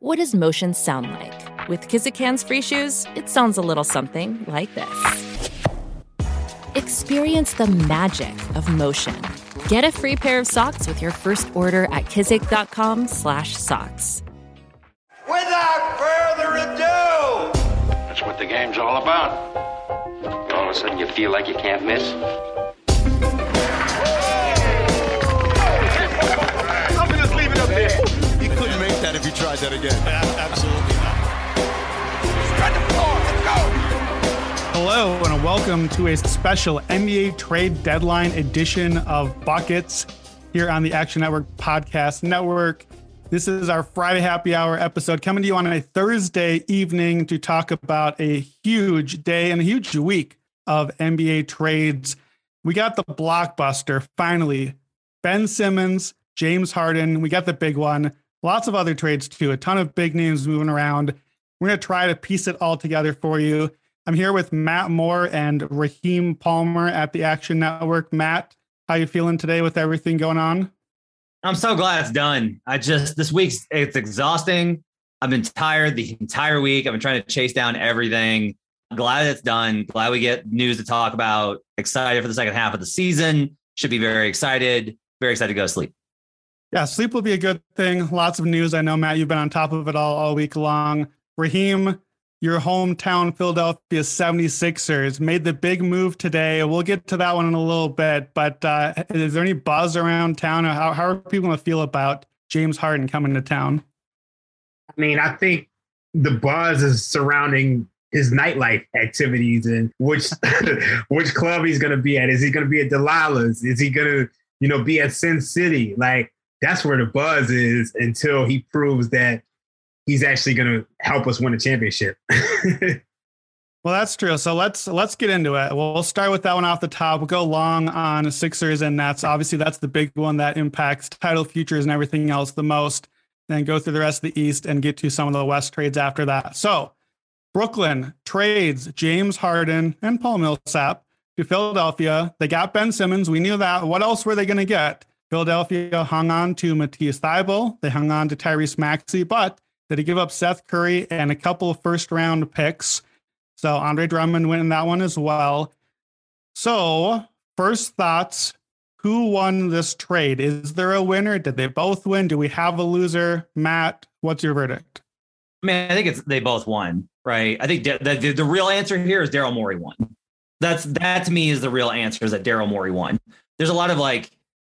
What does motion sound like? With Kizik Hands Free Shoes, it sounds a little something like this. Experience the magic of motion. Get a free pair of socks with your first order at kizik.com/socks. Without further ado! That's what the game's all about. All of a sudden you feel like you can't miss. I'm gonna just leave it up there. You couldn't make that if you tried that again. Absolutely not. Spread the floor, let's go! Hello and welcome to a special NBA Trade Deadline edition of Buckets here on the Action Network Podcast Network. This is our Friday Happy Hour episode coming to you on a Thursday evening to talk about a huge day and a huge week of NBA trades. We got the blockbuster, finally. Ben Simmons, James Harden, we got the big one. Lots of other trades too, a ton of big names moving around. We're going to try to piece it all together for you. I'm here with Matt Moore and Raheem Palmer at the Action Network. Matt, how you feeling today with everything going on? I'm so glad it's done. It's exhausting. I've been tired the entire week. I've been trying to chase down everything. Glad it's done. Glad we get news to talk about. Excited for the second half of the season. Should be very excited. Very excited to go to sleep. Yeah, sleep will be a good thing. Lots of news. I know, Matt, you've been on top of it all week long. Raheem, your hometown Philadelphia 76ers made the big move today. We'll get to that one in a little bit, but is there any buzz around town? Or how are people going to feel about James Harden coming to town? I mean, I think the buzz is surrounding his nightlife activities and which club he's going to be at. Is he going to be at Delilah's? Is he going to, be at Sin City? Like, that's where the buzz is until he proves that he's actually going to help us win a championship. Well, that's true. So let's get into it. We'll start with that one off the top. We'll go long on Sixers and Nets. Obviously, that's the big one that impacts title futures and everything else the most. Then go through the rest of the East and get to some of the West trades after that. So Brooklyn trades James Harden and Paul Millsap to Philadelphia. They got Ben Simmons. We knew that. What else were they going to get? Philadelphia hung on to Matisse Thybulle. They hung on to Tyrese Maxey, but did he give up Seth Curry and a couple of first-round picks? So Andre Drummond went in that one as well. So first thoughts, who won this trade? Is there a winner? Did they both win? Do we have a loser? Matt, what's your verdict? Man, I think they both won, right? I think the real answer here is Daryl Morey won. That to me is the real answer, is that Daryl Morey won. There's a lot of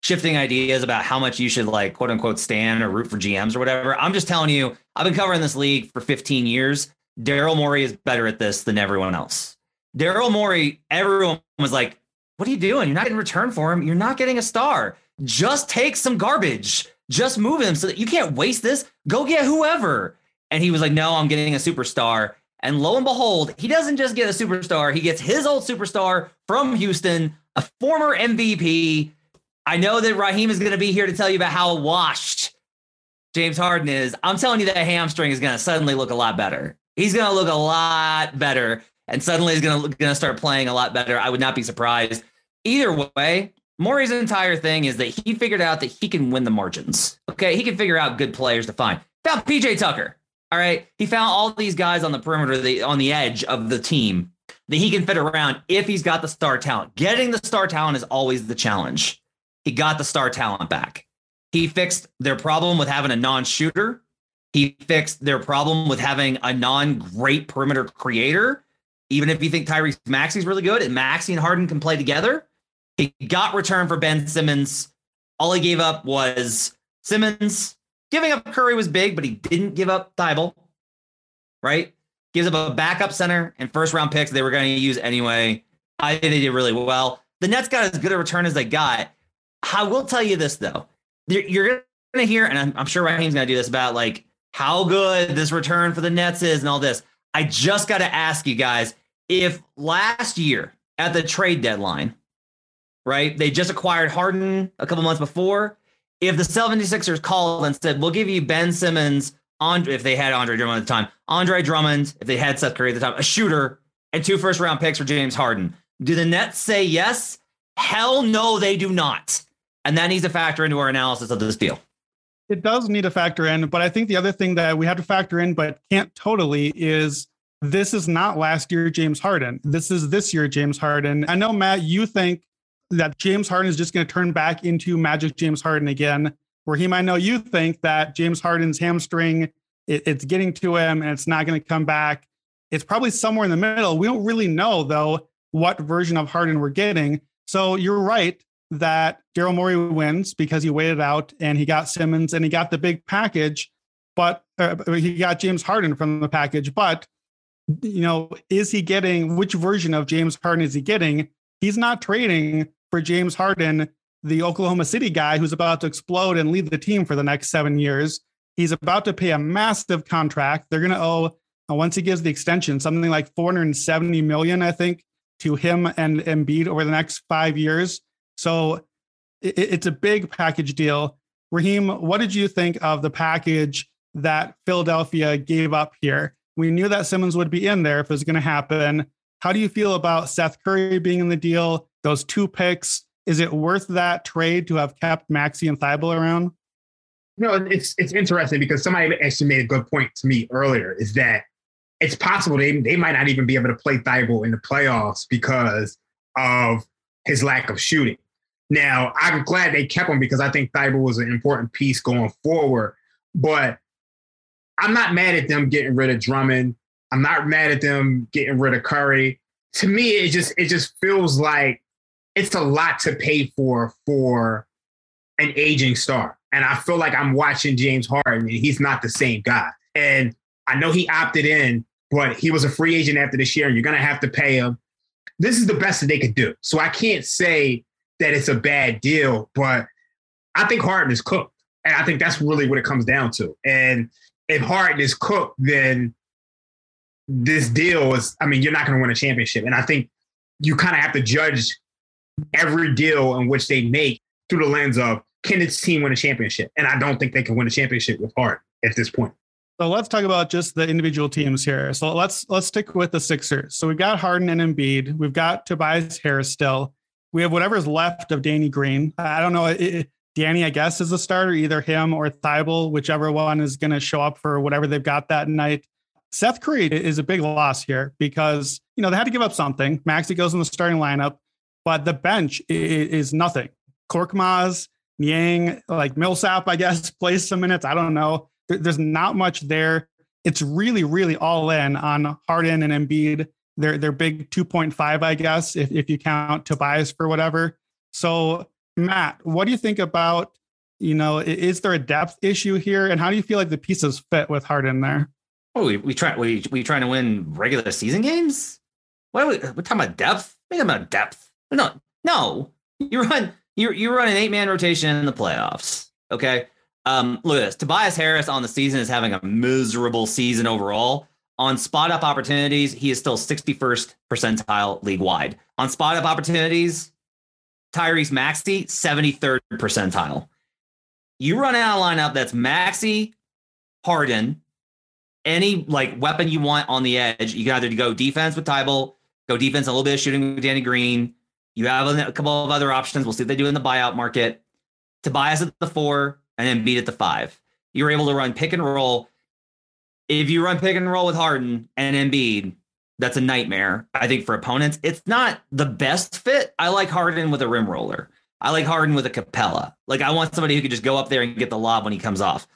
shifting ideas about how much you should quote unquote stand or root for GMs or whatever. I'm just telling you, I've been covering this league for 15 years. Daryl Morey is better at this than everyone else. Daryl Morey, everyone was like, what are you doing? You're not in return for him. You're not getting a star. Just take some garbage. Just move him so that you can't waste this. Go get whoever. And he was like, no, I'm getting a superstar. And lo and behold, he doesn't just get a superstar. He gets his old superstar from Houston, a former MVP. I know that Raheem is going to be here to tell you about how washed James Harden is. I'm telling you that hamstring is going to suddenly look a lot better. He's going to look a lot better, and suddenly he's going to start playing a lot better. I would not be surprised. Either way, Morey's entire thing is that he figured out that he can win the margins. Okay, he can figure out good players to find. Found PJ Tucker. All right, he found all these guys on the perimeter, on the edge of the team that he can fit around if he's got the star talent. Getting the star talent is always the challenge. He got the star talent back. He fixed their problem with having a non-shooter. He fixed their problem with having a non-great perimeter creator. Even if you think Tyrese Maxey's really good and Maxey and Harden can play together, he got return for Ben Simmons. All he gave up was Simmons. Giving up Curry was big, but he didn't give up Thybulle, right? Gives up a backup center and first-round picks they were going to use anyway. I think they did really well. The Nets got as good a return as they got. I will tell you this, though. You're going to hear, and I'm sure Raheem's going to do this, about how good this return for the Nets is and all this. I just got to ask you guys, if last year at the trade deadline, right, they just acquired Harden a couple months before, if the 76ers called and said, we'll give you Ben Simmons, if they had Andre Drummond at the time, Andre Drummond, if they had Seth Curry at the time, a shooter, and 2 first-round picks for James Harden, do the Nets say yes? Hell no, they do not. And that needs to factor into our analysis of this deal. It does need to factor in, but I think the other thing that we have to factor in, but can't totally, is this is not last year James Harden. This is this year James Harden. I know, Matt, you think that James Harden is just going to turn back into Magic James Harden again, where he might know you think that James Harden's hamstring, it's getting to him and it's not going to come back. It's probably somewhere in the middle. We don't really know, though, what version of Harden we're getting. So you're right that Daryl Morey wins because he waited out and he got Simmons and he got the big package, but he got James Harden from the package. But, you know, is he getting, which version of James Harden is he getting? He's not trading for James Harden, the Oklahoma City guy who's about to explode and lead the team for the next 7 years. He's about to pay a massive contract. They're going to owe, once he gives the extension, something like $470 million, I think, to him and Embiid over the next 5 years. So it's a big package deal. Raheem, what did you think of the package that Philadelphia gave up here? We knew that Simmons would be in there if it was going to happen. How do you feel about Seth Curry being in the deal, those 2 picks? Is it worth that trade to have kept Maxey and Thybulle around? No, it's interesting because somebody actually made a good point to me earlier, is that it's possible they might not even be able to play Thybulle in the playoffs because of his lack of shooting. Now, I'm glad they kept him because I think Thybulle was an important piece going forward, but I'm not mad at them getting rid of Drummond. I'm not mad at them getting rid of Curry. To me, it just feels like it's a lot to pay for an aging star. And I feel like I'm watching James Harden, and he's not the same guy. And I know he opted in, but he was a free agent after this year, and you're going to have to pay him. This is the best that they could do. So I can't say that it's a bad deal, but I think Harden is cooked. And I think that's really what it comes down to. And if Harden is cooked, then this deal is, I mean, you're not going to win a championship. And I think you kind of have to judge every deal in which they make through the lens of, can this team win a championship? And I don't think they can win a championship with Harden at this point. So let's talk about just the individual teams here. So let's stick with the Sixers. So we've got Harden and Embiid. We've got Tobias Harris still. We have whatever's left of Danny Green. I don't know. Danny, I guess, is the starter, either him or Thybulle, whichever one is going to show up for whatever they've got that night. Seth Curry is a big loss here because, you know, they had to give up something. Maxey goes in the starting lineup, but the bench is nothing. Korkmaz, Yang, like Millsap, I guess, plays some minutes. I don't know. There's not much there. It's really, really all in on Harden and Embiid. They're big 2.5, I guess, if you count Tobias for whatever. So, Matt, what do you think about, you know, is there a depth issue here? And how do you feel like the pieces fit with Harden there? Oh, we trying to win regular season games? What are we're talking about depth? We're talking about depth. No. You run an 8-man rotation in the playoffs. Okay. Look at this. Tobias Harris on the season is having a miserable season overall. On spot-up opportunities, he is still 61st percentile league-wide. On spot-up opportunities, Tyrese Maxey, 73rd percentile. You run out a lineup that's Maxey, Harden, any like weapon you want on the edge. You can either go defense with Thybulle, go defense a little bit of shooting with Danny Green. You have a couple of other options. We'll see what they do in the buyout market. Tobias at the 4 and then Embiid at the 5. You're able to run pick and roll. If you run pick and roll with Harden and Embiid, that's a nightmare, I think, for opponents. It's not the best fit. I like Harden with a rim roller. I like Harden with a Capella. Like, I want somebody who can just go up there and get the lob when he comes off.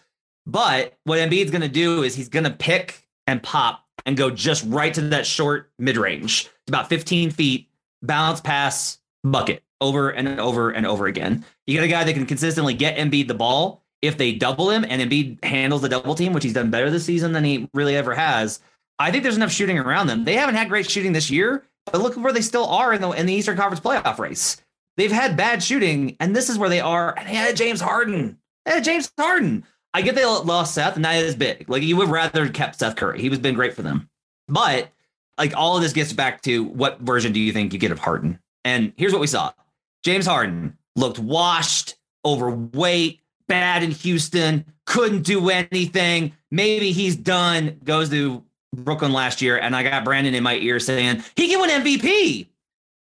But what Embiid's going to do is he's going to pick and pop and go just right to that short mid-range. It's about 15 feet, bounce, pass, bucket, over and over and over again. You got a guy that can consistently get Embiid the ball if they double him, and Embiid handles the double team, which he's done better this season than he really ever has. I think there's enough shooting around them. They haven't had great shooting this year, but look where they still are in the Eastern Conference playoff race. They've had bad shooting, and this is where they are. And they had James Harden. I get they lost Seth, and that is big. Like, you would rather kept Seth Curry. He was been great for them. But, like, all of this gets back to what version do you think you get of Harden? And here's what we saw. James Harden looked washed, overweight, bad in Houston, couldn't do anything. Maybe he's done, goes to Brooklyn last year, and I got Brandon in my ear saying, he can win MVP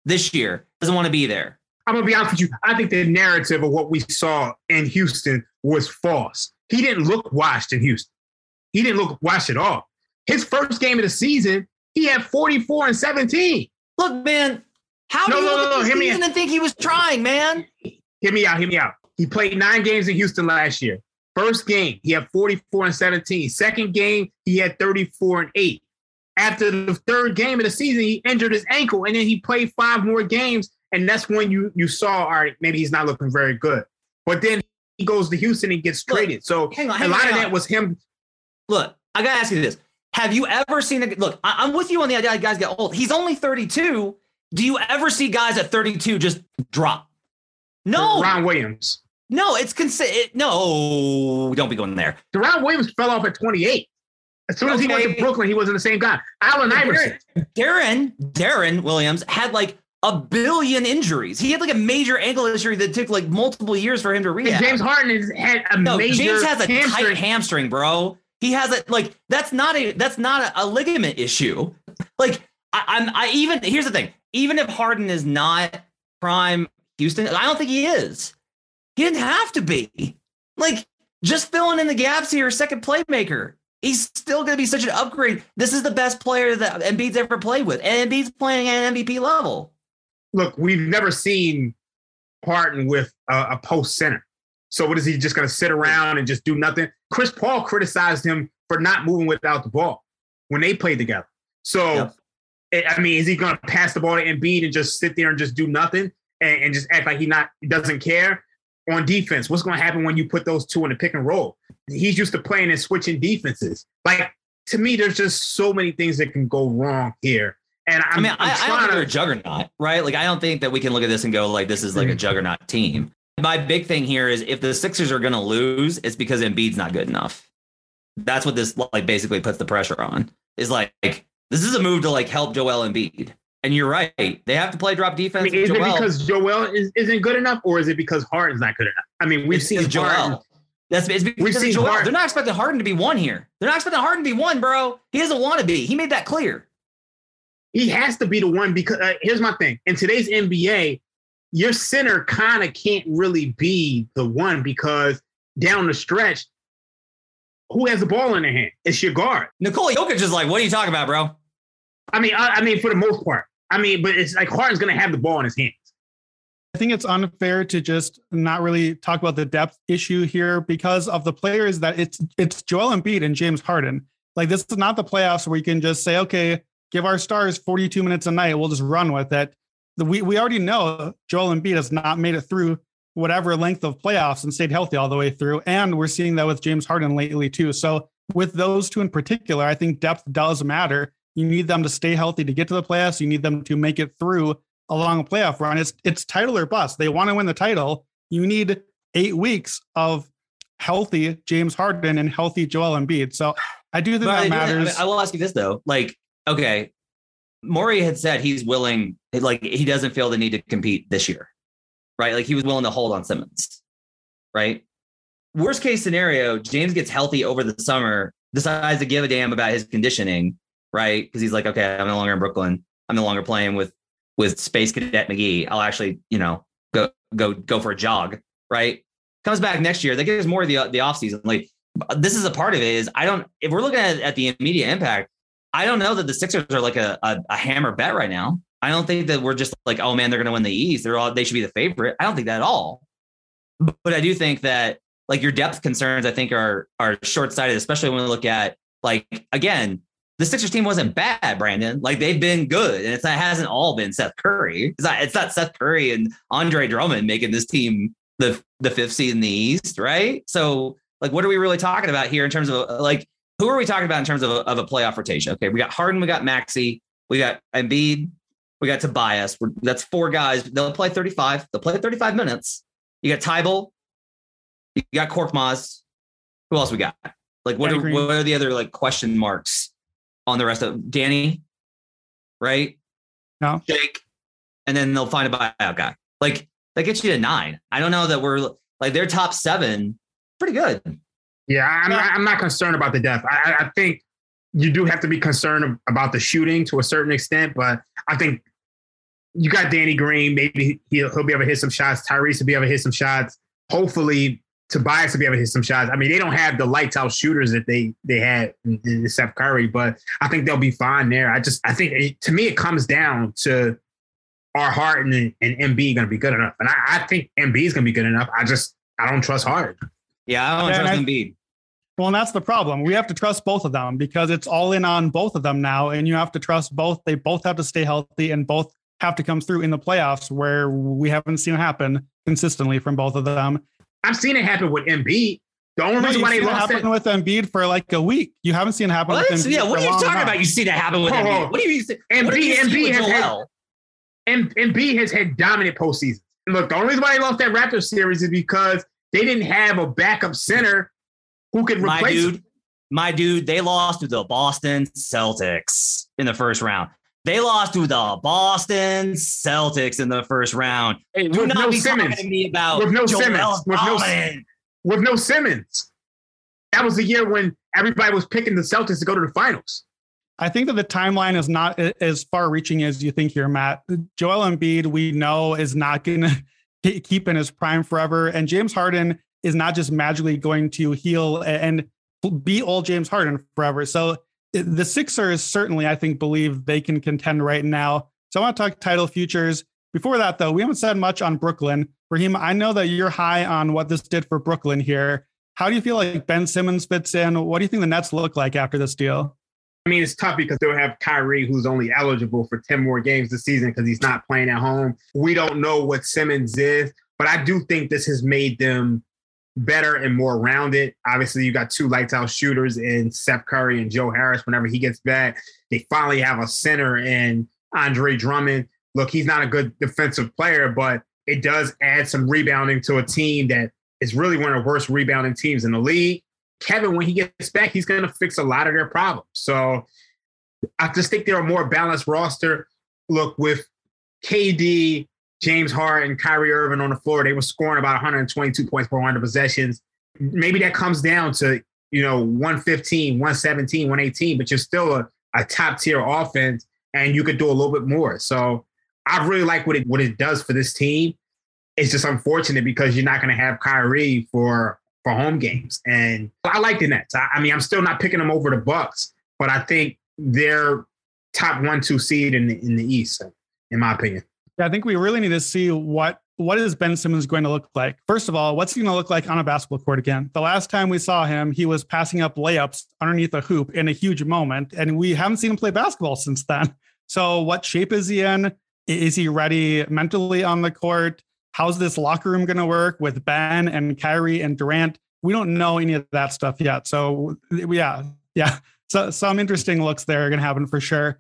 this year. Doesn't want to be there. I'm going to be honest with you. I think the narrative of what we saw in Houston was false. He didn't look washed in Houston. He didn't look washed at all. His first game of the season, he had 44 and 17. Look, man, how do you look at the season and think he was trying, man? Hear me out, hear me out. He played 9 games in Houston last year. First game, he had 44 and 17. Second game, he had 34 and 8. After the third game of the season, he injured his ankle, and then he played 5 more games, and that's when you saw, all right, maybe he's not looking very good. But then he goes to Houston and gets traded. So a lot of that was him. Look, I got to ask you this. Have you ever seen – look, I'm with you on the idea that guys get old. He's only 32. Do you ever see guys at 32 just drop? No. Ron Williams. No, it's no, don't be going there. Deron Williams fell off at 28. As soon as he went to Brooklyn, he wasn't the same guy. Allen Iverson. Darren Williams had like a billion injuries. He had like a major ankle injury that took like multiple years for him to rehab. And James Harden had a major hamstring. James has a tight hamstring, bro. He has it like that's not a ligament issue. Like here's the thing. Even if Harden is not prime Houston, I don't think he is. He didn't have to be. Like, just filling in the gaps here, second playmaker. He's still going to be such an upgrade. This is the best player that Embiid's ever played with, and Embiid's playing at an MVP level. Look, we've never seen Harden with a post center. So what is he just going to sit around and just do nothing? Chris Paul criticized him for not moving without the ball when they played together. So, yep. I mean, is he going to pass the ball to Embiid and just sit there and just do nothing and just act like he doesn't care? On defense, what's going to happen when you put those two in the pick and roll? He's used to playing and switching defenses. Like, to me, there's just so many things that can go wrong here. And I don't think they're a juggernaut, right? Like, I don't think that we can look at this and go, like, this is like a juggernaut team. My big thing here is if the Sixers are going to lose, it's because Embiid's not good enough. That's what this, like, basically puts the pressure on. Is like, this is a move to, like, help Joel Embiid. And you're right. They have to play drop defense. I mean, is it because Joel isn't good enough, or is it because Harden's not good enough? I mean, we've seen Joel. Harden. It's because of Joel. They're not expecting Harden to be one here. They're not expecting Harden to be one, bro. He doesn't want to be. He made that clear. He has to be the one because here's my thing. In today's NBA, your center kind of can't really be the one because down the stretch, who has the ball in their hand? It's your guard. Nikola Jokic is like, what are you talking about, bro? I mean, for the most part. I mean, but it's like Harden's going to have the ball in his hands. I think it's unfair to just not really talk about the depth issue here because of the players that it's Joel Embiid and James Harden. Like, this is not the playoffs where you can just say, okay, give our stars 42 minutes a night. We'll just run with it. We already know Joel Embiid has not made it through whatever length of playoffs and stayed healthy all the way through. And we're seeing that with James Harden lately too. So with those two in particular, I think depth does matter. You need them to stay healthy to get to the playoffs. You need them to make it through a long playoff run. It's title or bust. They want to win the title. You need 8 weeks of healthy James Harden and healthy Joel Embiid. So I do think that matters. I will ask you this, though. Like, okay, Morey had said he's willing, like, he doesn't feel the need to compete this year, right? Like, he was willing to hold on Simmons, right? Worst case scenario, James gets healthy over the summer, decides to give a damn about his conditioning, right? Because he's like, okay, I'm no longer in Brooklyn. I'm no longer playing with Space Cadet McGee. I'll actually, go for a jog, right? Comes back next year. That gives more of the offseason. Like, this is a part of it is if we're looking at the immediate impact, I don't know that the Sixers are like a hammer bet right now. I don't think that we're just like, oh man, they're going to win the East. They should be the favorite. I don't think that at all. But I do think that like your depth concerns, I think are short-sighted, especially when we look at like, again, the Sixers team wasn't bad, Brandon. Like, they've been good, and it hasn't all been Seth Curry. It's not Seth Curry and Andre Drummond making this team the fifth seed in the East, right? So, like, what are we really talking about here in terms of, like, who are we talking about in terms of a playoff rotation? Okay, we got Harden, we got Maxey, we got Embiid, we got Tobias. That's 4 guys. They'll play 35. They'll play 35 minutes. You got Thybulle. You got Korkmaz. Who else we got? Like, what are the other, like, question marks on the rest of Danny, right? No. Jake. And then they'll find a buyout guy. Like, that gets you to 9. I don't know that we're like, their top 7. Pretty good. Yeah. I'm not concerned about the depth. I think you do have to be concerned about the shooting to a certain extent, but I think you got Danny Green. Maybe he'll be able to hit some shots. Tyrese will be able to hit some shots. Hopefully Tobias will be able to hit some shots. I mean, they don't have the lights out shooters that they had in Seth Curry, but I think they'll be fine there. I think to me, it comes down to are Harden and Embiid going to be good enough? And I think Embiid is going to be good enough. I don't trust Harden. Yeah, I don't trust Embiid. Well, and that's the problem. We have to trust both of them because it's all in on both of them now. And you have to trust both. They both have to stay healthy and both have to come through in the playoffs, where we haven't seen it happen consistently from both of them. I've seen it happen with Embiid. The only reason why they lost it with Embiid for like a week. You haven't seen it happen with Embiid. Yeah, what are you talking about? You see that happen with Embiid. What do you think? Embiid has had dominant postseasons. Look, the only reason why they lost that Raptors series is because they didn't have a backup center who could replace him. My dude, they lost to the Boston Celtics in the first round. Hey, do not be talking to me about With no Simmons. That was the year when everybody was picking the Celtics to go to the finals. I think that the timeline is not as far-reaching as you think here, Matt. Joel Embiid, we know, is not going to keep in his prime forever. And James Harden is not just magically going to heal and be old James Harden forever. So the Sixers certainly, I think, believe they can contend right now. So I want to talk title futures. Before that, though, we haven't said much on Brooklyn. Raheem, I know that you're high on what this did for Brooklyn here. How do you feel like Ben Simmons fits in? What do you think the Nets look like after this deal? I mean, it's tough because they'll have Kyrie, who's only eligible for 10 more games this season because he's not playing at home. We don't know what Simmons is, but I do think this has made them better and more rounded. Obviously, you got two lights-out shooters in Seth Curry and Joe Harris whenever he gets back. They finally have a center in Andre Drummond. Look, he's not a good defensive player, but it does add some rebounding to a team that is really one of the worst rebounding teams in the league. Kevin, when he gets back, he's going to fix a lot of their problems. So I just think they're a more balanced roster. Look, with KD, James Harden, Kyrie Irving on the floor, they were scoring about 122 points per 100 possessions. Maybe that comes down to, 115, 117, 118, but you're still a top-tier offense, and you could do a little bit more. So I really like what it does for this team. It's just unfortunate because you're not going to have Kyrie for home games. And I like the Nets. I mean, I'm still not picking them over the Bucks, but I think they're top 1-2 seed in the East, in my opinion. Yeah, I think we really need to see what is Ben Simmons going to look like. First of all, what's he going to look like on a basketball court again? The last time we saw him, he was passing up layups underneath a hoop in a huge moment, and we haven't seen him play basketball since then. So what shape is he in? Is he ready mentally on the court? How's this locker room going to work with Ben and Kyrie and Durant? We don't know any of that stuff yet. So yeah. So some interesting looks there are going to happen for sure.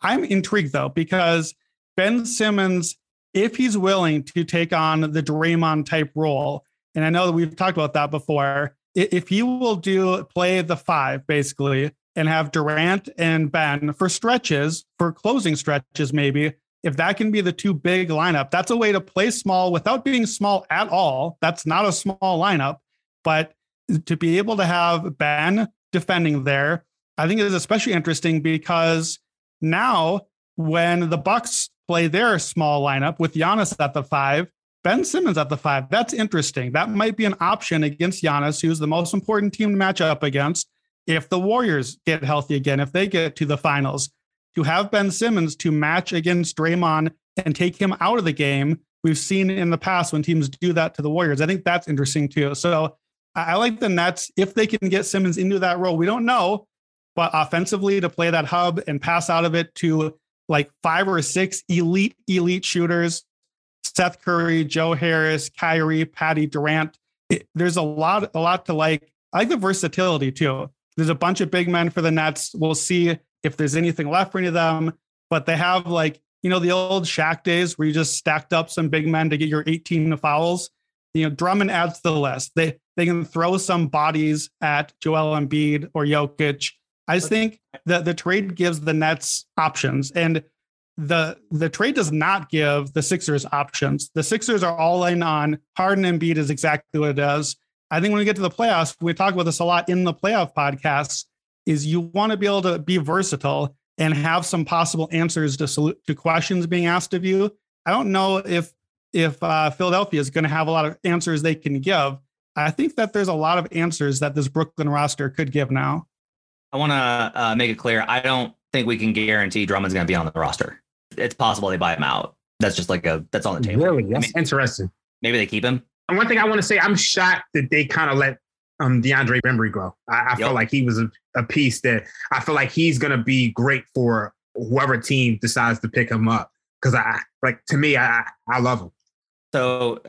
I'm intrigued though, because Ben Simmons, if he's willing to take on the Draymond type role, and I know that we've talked about that before, if he will play the five basically and have Durant and Ben for stretches, for closing stretches maybe, if that can be the two big lineup, that's a way to play small without being small at all. That's not a small lineup, but to be able to have Ben defending there, I think is especially interesting because now when the Bucks play their small lineup with Giannis at the five, Ben Simmons at the five, that's interesting. That might be an option against Giannis, who's the most important team to match up against. If the Warriors get healthy again, if they get to the finals, to have Ben Simmons to match against Draymond and take him out of the game, we've seen in the past when teams do that to the Warriors. I think that's interesting too. So I like the Nets if they can get Simmons into that role. We don't know, but offensively to play that hub and pass out of it to like five or six elite shooters, Seth Curry, Joe Harris, Kyrie, Patty Durant. There's a lot to like. I like the versatility too. There's a bunch of big men for the Nets. We'll see if there's anything left for any of them, but they have the old Shaq days where you just stacked up some big men to get your 18 fouls. Drummond adds to the list. They can throw some bodies at Joel Embiid or Jokic. I just think that the trade gives the Nets options, and the trade does not give the Sixers options. The Sixers are all in on Harden and Embiid is exactly what it does. I think when we get to the playoffs, we talk about this a lot in the playoff podcasts, is you want to be able to be versatile and have some possible answers to questions being asked of you. I don't know if Philadelphia is going to have a lot of answers they can give, I think that there's a lot of answers that this Brooklyn roster could give now. I want to make it clear. I don't think we can guarantee Drummond's going to be on the roster. It's possible they buy him out. That's just like that's on the table. Really? That's interesting. Maybe they keep him. And one thing I want to say, I'm shocked that they kind of let DeAndre Bembry grow. I feel like he was a piece that I feel like he's going to be great for whoever team decides to pick him up. Because I love him. So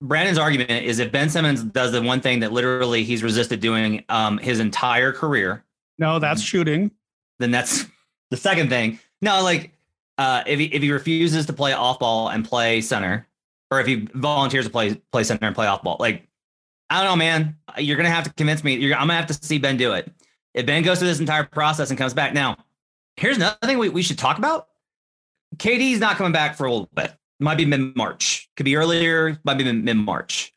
Brandon's argument is if Ben Simmons does the one thing that literally he's resisted doing his entire career. No, that's shooting. Then that's the second thing. No, like if he refuses to play off ball and play center, or if he volunteers to play center and play off ball, like, I don't know, man, you're going to have to convince me. I'm going to have to see Ben do it. If Ben goes through this entire process and comes back. Now, here's another thing we should talk about. KD's not coming back for a little bit. Might be mid-March. Could be earlier. Might be mid-March.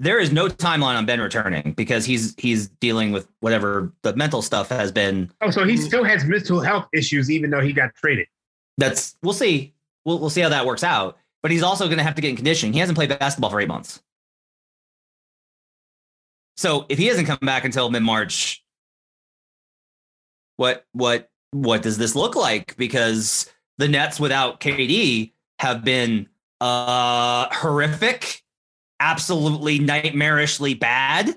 There is no timeline on Ben returning because he's dealing with whatever the mental stuff has been. Oh, so he still has mental health issues even though he got traded. We'll see. We'll see how that works out. But he's also going to have to get in conditioning. He hasn't played basketball for 8 months. So if he doesn't come back until mid-March, what does this look like? Because the Nets without KD have been horrific, absolutely nightmarishly bad.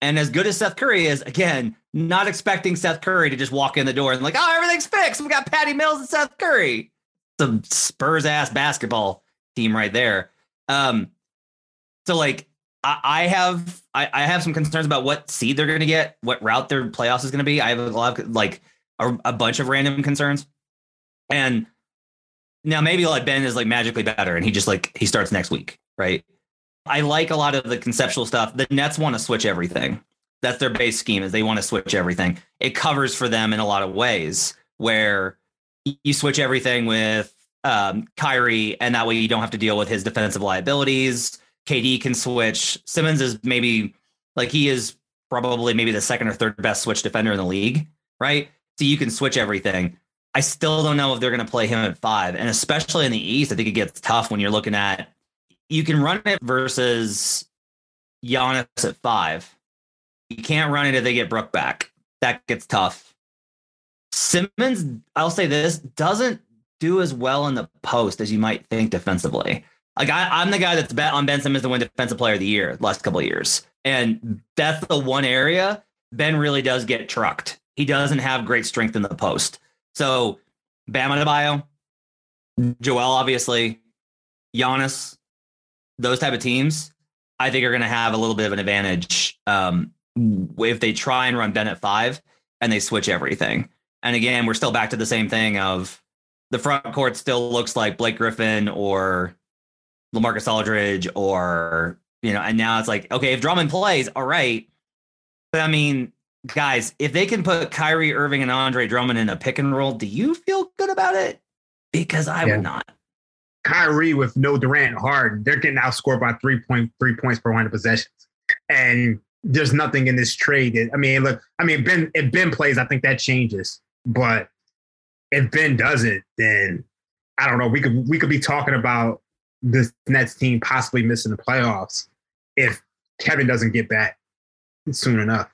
And as good as Seth Curry is, again, not expecting Seth Curry to just walk in the door and like, oh, everything's fixed. We got Patty Mills and Seth Curry. Some Spurs-ass basketball team right there. I have some concerns about what seed they're going to get, what route their playoffs is going to be. I have a bunch of random concerns. And now maybe Ben is magically better and he starts next week, right? I like a lot of the conceptual stuff. The Nets want to switch everything. That's their base scheme is they want to switch everything. It covers for them in a lot of ways where you switch everything with Kyrie and that way you don't have to deal with his defensive liabilities. KD can switch. Simmons is probably the second or third best switch defender in the league, right? So you can switch everything. I still don't know if they're going to play him at 5. And especially in the East, I think it gets tough when you're looking at, you can run it versus Giannis at 5. You can't run it if they get Brook back. That gets tough. Simmons, I'll say this, doesn't do as well in the post as you might think defensively. Like I'm the guy that's bet on Ben Simmons to win Defensive Player of the Year the last couple of years. And that's the one area Ben really does get trucked. He doesn't have great strength in the post. So Bam Adebayo, Joel, obviously, Giannis, those type of teams, I think are going to have a little bit of an advantage if they try and run Ben at 5 and they switch everything. And again, we're still back to the same thing of the front court still looks like Blake Griffin or LaMarcus Aldridge or, and now it's like, okay, if Drummond plays, all right. But I mean, guys, if they can put Kyrie Irving and Andre Drummond in a pick and roll, do you feel good about it? Because I would not. Kyrie with no Durant, Harden, they're getting outscored by 3.3 points per 100 possessions. And there's nothing in this trade. If Ben plays, I think that changes. But if Ben doesn't, then I don't know. We could be talking about this Nets team possibly missing the playoffs if Kevin doesn't get back soon enough.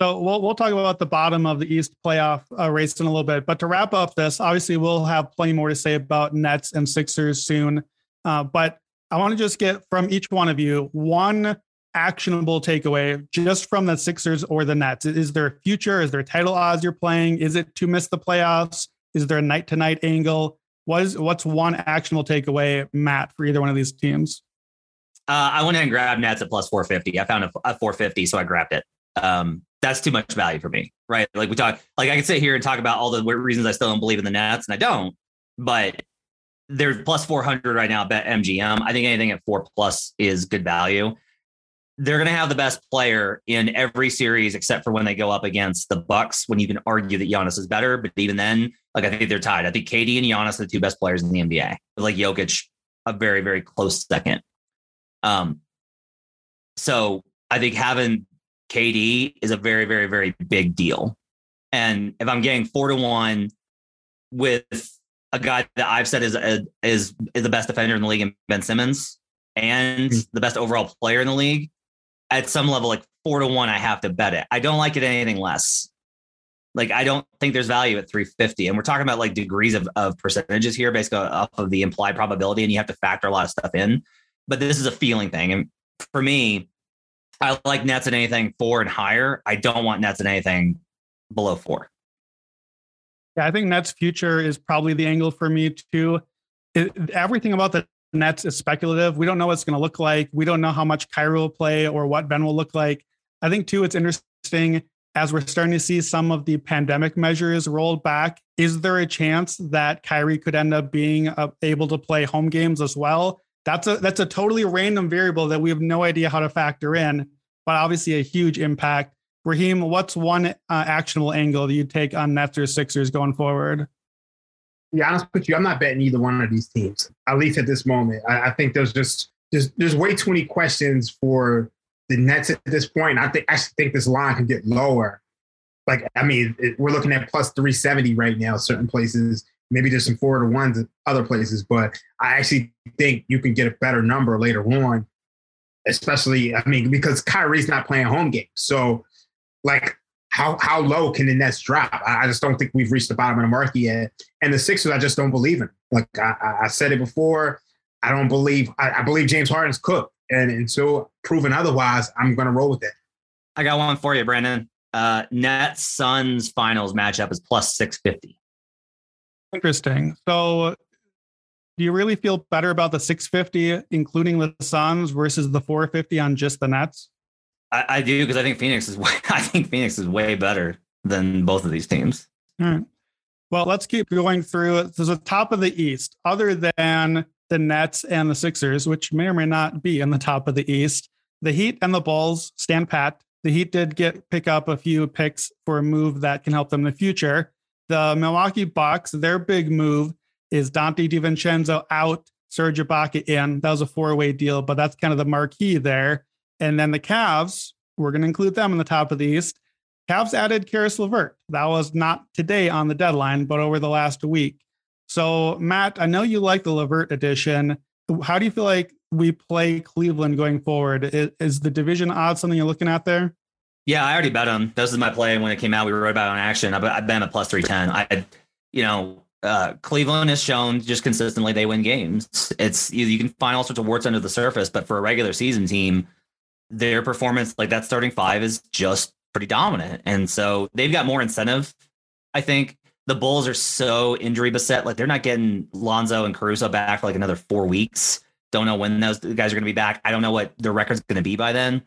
So we'll talk about the bottom of the East playoff race in a little bit. But to wrap up this, obviously, we'll have plenty more to say about Nets and Sixers soon. But I want to just get from each one of you one actionable takeaway just from the Sixers or the Nets. Is there a future? Is there title odds you're playing? Is it to miss the playoffs? Is there a night-to-night angle? What's one actionable takeaway, Matt, for either one of these teams? I went ahead and grabbed Nets at plus 450. I found a 450, so I grabbed it. That's too much value for me, right? I can sit here and talk about all the reasons I still don't believe in the Nets, and I don't, but they're plus 400 right now, bet MGM. I think anything at 4+ is good value. They're going to have the best player in every series, except for when they go up against the Bucks, when you can argue that Giannis is better. But even then, I think they're tied. I think KD and Giannis are the two best players in the NBA. Jokic, a very, very close second. So I think having KD is a very, very, very big deal. And if I'm getting 4-1 with a guy that I've said is the best defender in the league in Ben Simmons, and the best overall player in the league, at some level, like 4-1, I have to bet it. I don't like it anything less. Like, I don't think there's value at 350. And we're talking about like degrees of percentages here, basically off of the implied probability. And you have to factor a lot of stuff in, but this is a feeling thing. And for me, I like nets at anything 4 and higher. I don't want nets at anything below 4. Yeah. I think Nets future is probably the angle for me too. Everything about the Nets is speculative. We don't know what it's going to look like. We don't know how much Kyrie will play or what Ben will look like. I think too, it's interesting as we're starting to see some of the pandemic measures rolled back. Is there a chance that Kyrie could end up being able to play home games as well? That's a totally random variable that we have no idea how to factor in, but obviously a huge impact. Raheem, what's one actionable angle that you take on Nets or Sixers going forward? Yeah, honest with you, I'm not betting either one of these teams, at least at this moment. I think there's way too many questions for the Nets at this point. I actually think this line can get lower. Like, I mean, we're looking at plus 370 right now, certain places. Maybe there's some 4-1s at other places, but I actually think you can get a better number later on, especially, I mean, because Kyrie's not playing home games. So, like, how low can the Nets drop? I just don't think we've reached the bottom of the market yet. And the Sixers, I just don't believe in. Like I said it before, I believe James Harden's cooked. And until proven otherwise, I'm going to roll with it. I got one for you, Brandon. Nets Suns finals matchup is plus 650. Interesting. So do you really feel better about the 650, including the Suns versus the 450 on just the Nets? I do, because I think Phoenix is way better than both of these teams. All right. Well, let's keep going through. There's a top of the East, other than the Nets and the Sixers, which may or may not be in the top of the East. The Heat and the Bulls stand pat. The Heat did pick up a few picks for a move that can help them in the future. The Milwaukee Bucks, their big move is Dante DiVincenzo out, Serge Ibaka in. That was a 4-way deal, but that's kind of the marquee there. And then the Cavs, we're going to include them in the top of the East. Cavs added Karis LeVert. That was not today on the deadline, but over the last week. So, Matt, I know you like the LeVert edition. How do you feel like we play Cleveland going forward? Is the division odds something you're looking at there? Yeah, I already bet them. This is my play. When it came out, we wrote about it on Action. I bet them at plus 310. Cleveland has shown just consistently they win games. You can find all sorts of warts under the surface, but for a regular season team, their performance, like that starting five, is just pretty dominant. And so they've got more incentive. I think the Bulls are so injury beset. Like, they're not getting Lonzo and Caruso back for like another 4 weeks. Don't know when those guys are going to be back. I don't know what their record's going to be by then.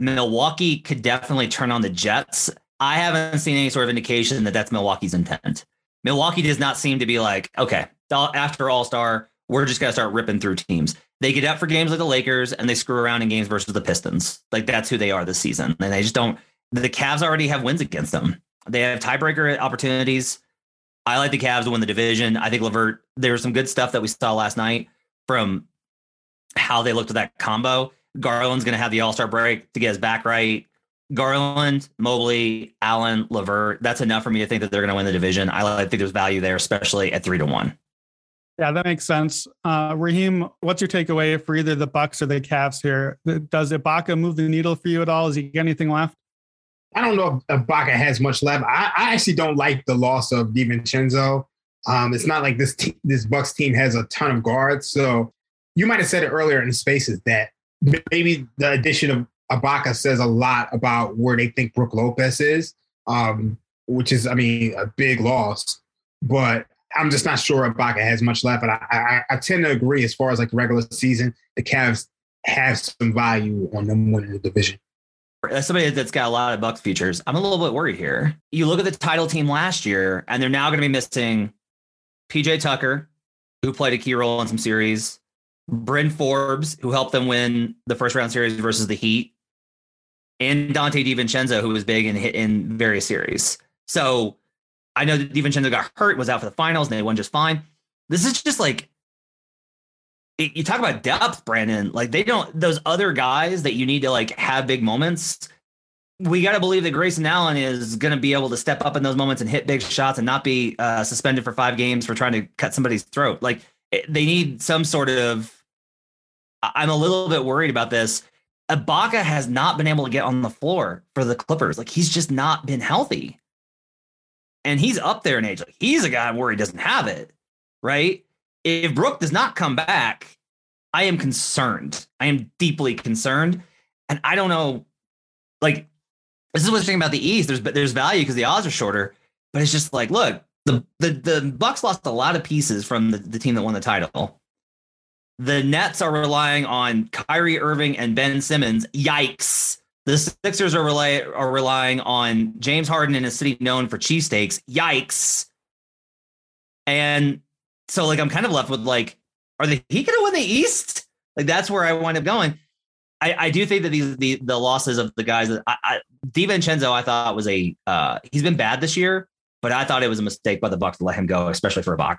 Milwaukee could definitely turn on the Jets. I haven't seen any sort of indication that that's Milwaukee's intent. Milwaukee does not seem to be like, okay, after All-Star, we're just going to start ripping through teams. They get up for games like the Lakers and they screw around in games versus the Pistons. Like, that's who they are this season. And they just don't. The Cavs already have wins against them. They have tiebreaker opportunities. I like the Cavs to win the division. I think LeVert, there was some good stuff that we saw last night from how they looked at that combo. Garland's going to have the All-Star break to get his back right. Garland, Mobley, Allen, LeVert. That's enough for me to think that they're going to win the division. I think there's value there, especially at 3-1. Yeah, that makes sense. Raheem, what's your takeaway for either the Bucks or the Cavs here? Does Ibaka move the needle for you at all? Is he got anything left? I don't know if Ibaka has much left. I actually don't like the loss of DiVincenzo. It's not like this Bucks team has a ton of guards. So you might have said it earlier in spaces that maybe the addition of Ibaka says a lot about where they think Brook Lopez is, which is, I mean, a big loss. But I'm just not sure Ibaka has much left, but I tend to agree as far as like the regular season, the Cavs have some value on them winning the division. As somebody that's got a lot of Bucks features, I'm a little bit worried here. You look at the title team last year, and they're now going to be missing PJ Tucker, who played a key role in some series, Bryn Forbes, who helped them win the first round series versus the Heat, and Dante DiVincenzo, who was big and hit in various series. So I know that DiVincenzo got hurt, was out for the finals, and they won just fine. This is just like, you talk about depth, Brandon. Like, they don't, those other guys that you need to like have big moments. We got to believe that Grayson Allen is going to be able to step up in those moments and hit big shots and not be suspended for 5 games for trying to cut somebody's throat. Like, they need some sort of I'm a little bit worried about this. Ibaka has not been able to get on the floor for the Clippers. Like, he's just not been healthy. And he's up there in age. Like, he's a guy I'm worried doesn't have it, right? If Brook does not come back, I am concerned. I am deeply concerned. And I don't know, like, this is what's the thing about the East. There's value because the odds are shorter. But it's just like, look, the Bucks lost a lot of pieces from the team that won the title. The Nets are relying on Kyrie Irving and Ben Simmons. Yikes. The Sixers are relying on James Harden in a city known for cheesesteaks. Yikes. And so, like, I'm kind of left with, like, are the Heat going to win the East? Like, that's where I wind up going. I do think that the losses of the guys that DiVincenzo, I thought was he's been bad this year, but I thought it was a mistake by the Bucks to let him go, especially for Ibaka.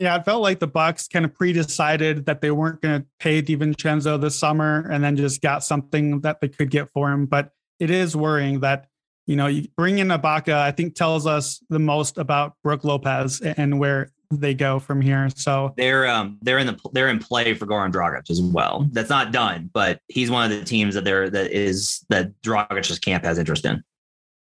Yeah, it felt like the Bucks kind of pre-decided that they weren't going to pay DiVincenzo this summer and then just got something that they could get for him. But it is worrying that, you know, you bring in Ibaka, I think tells us the most about Brook Lopez and where they go from here. So they're in play for Goran Dragic as well. That's not done, but he's one of the teams that Dragic's camp has interest in.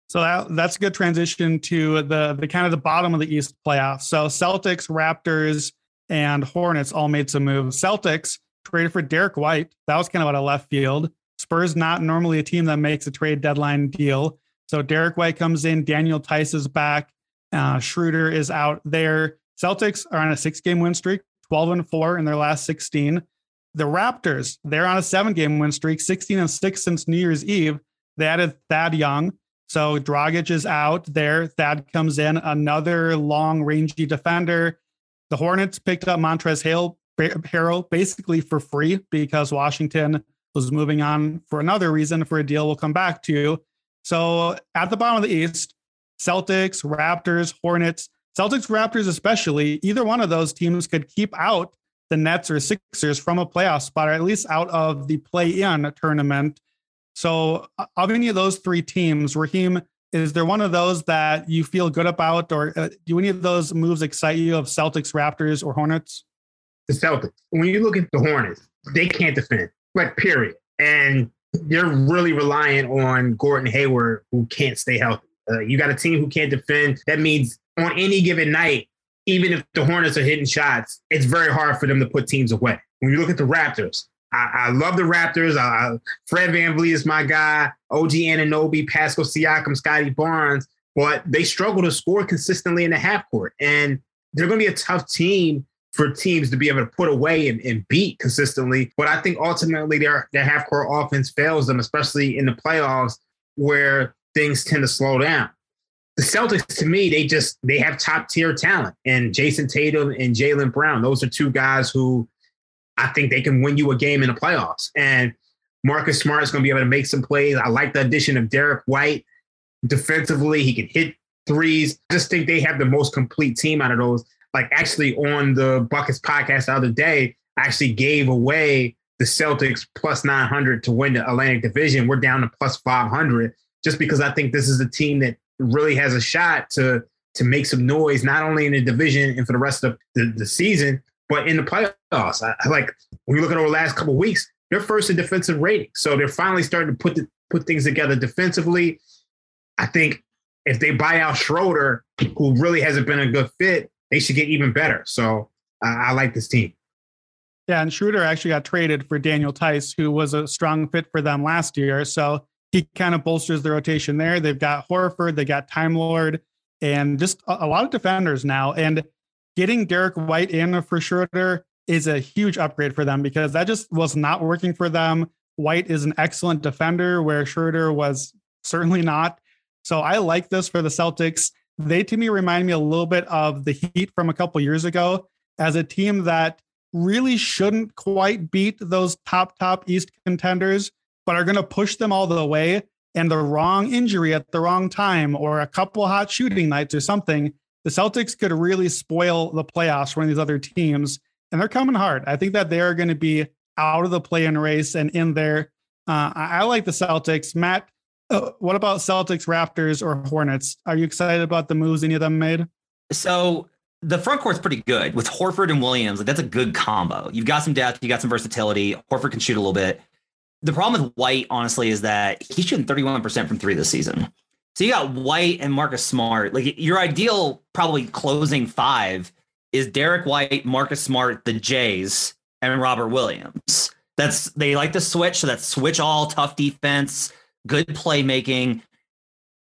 So that's a good transition to the kind of the bottom of the East playoffs. So Celtics, Raptors, and Hornets all made some moves. Celtics traded for Derek White. That was kind of out of left field. Spurs not normally a team that makes a trade deadline deal. So Derek White comes in. Daniel Tice is back. Schroeder is out there. Celtics are on a 6-game win streak, 12-4 in their last 16. The Raptors, they're on a 7-game win streak, 16-6 since New Year's Eve. They added Thad Young. So Dragic is out there. Thad comes in, another long-rangy defender. The Hornets picked up Montrezl Harrell basically for free because Washington was moving on for another reason for a deal we'll come back to. So at the bottom of the East, Celtics, Raptors, Hornets, Celtics, Raptors especially, either one of those teams could keep out the Nets or Sixers from a playoff spot, or at least out of the play-in tournament. So of any of those three teams, Raheem, is there one of those that you feel good about, or do any of those moves excite you of Celtics, Raptors, or Hornets? The Celtics. When you look at the Hornets, they can't defend, like, period. And they're really reliant on Gordon Hayward, who can't stay healthy. You got a team who can't defend. That means on any given night, even if the Hornets are hitting shots, it's very hard for them to put teams away. When you look at the Raptors, I love the Raptors. Fred VanVleet is my guy. OG Anunoby, Pascal Siakam, Scottie Barnes. But they struggle to score consistently in the half court. And they're going to be a tough team for teams to be able to put away and beat consistently. But I think ultimately their half court offense fails them, especially in the playoffs where things tend to slow down. The Celtics, to me, they have top tier talent. And Jason Tatum and Jaylen Brown, those are two guys who I think they can win you a game in the playoffs. And Marcus Smart is going to be able to make some plays. I like the addition of Derek White. Defensively, he can hit threes. I just think they have the most complete team out of those. Like, actually, on the Buckets podcast the other day, I actually gave away the Celtics plus 900 to win the Atlantic Division. We're down to plus 500 just because I think this is a team that really has a shot to make some noise, not only in the division and for the rest of the season, but in the playoffs. I like, when you look at over the last couple of weeks, they're first in defensive rating. So they're finally starting to put things together defensively. I think if they buy out Schroeder, who really hasn't been a good fit, they should get even better. So I like this team. Yeah, and Schroeder actually got traded for Daniel Tice, who was a strong fit for them last year. So he kind of bolsters the rotation there. They've got Horford, they got Time Lord, and just a lot of defenders now. And getting Derek White in for Schroeder is a huge upgrade for them because that just was not working for them. White is an excellent defender where Schroeder was certainly not. So I like this for the Celtics. They, to me, remind me a little bit of the Heat from a couple years ago as a team that really shouldn't quite beat those top East contenders, but are going to push them all the way, and the wrong injury at the wrong time or a couple hot shooting nights or something, the Celtics could really spoil the playoffs for one of these other teams, and they're coming hard. I think that they are going to be out of the play-in race and in there. I like the Celtics. Matt, what about Celtics, Raptors, or Hornets? Are you excited about the moves any of them made? So the front court's pretty good with Horford and Williams. Like, that's a good combo. You've got some depth. You got some versatility. Horford can shoot a little bit. The problem with White, honestly, is that he's shooting 31% from three this season. So you got White and Marcus Smart. Like, your ideal probably closing five is Derek White, Marcus Smart, the Jays, and Robert Williams. That's, they like to switch. So that's switch all, tough defense, good playmaking.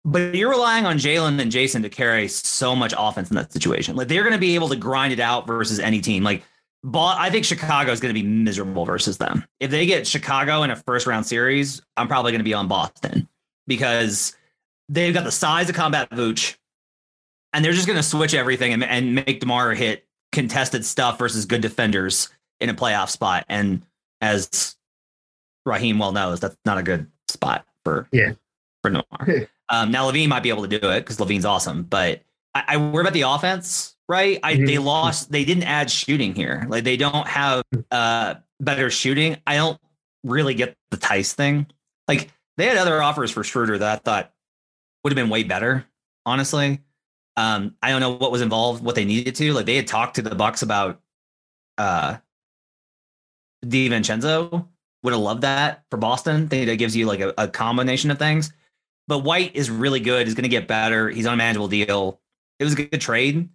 But you're relying on Jalen and Jason to carry so much offense in that situation. Like, they're going to be able to grind it out versus any team. Like, I think Chicago is going to be miserable versus them. If they get Chicago in a first round series, I'm probably going to be on Boston because they've got the size to combat Vooch, and they're just going to switch everything and make DeMar hit contested stuff versus good defenders in a playoff spot. And as Raheem well knows, that's not a good spot for DeMar. Now Levine might be able to do it because Levine's awesome, but I worry about the offense, right? They lost. They didn't add shooting here. Like, they don't have better shooting. I don't really get the Tice thing. Like, they had other offers for Schroeder that I thought would have been way better, honestly. I don't know what was involved, what they needed to. Like, they had talked to the Bucks about DiVincenzo. Would have loved that for Boston. I think that gives you like a combination of things. But White is really good. He's going to get better. He's on a manageable deal. It was a good trade.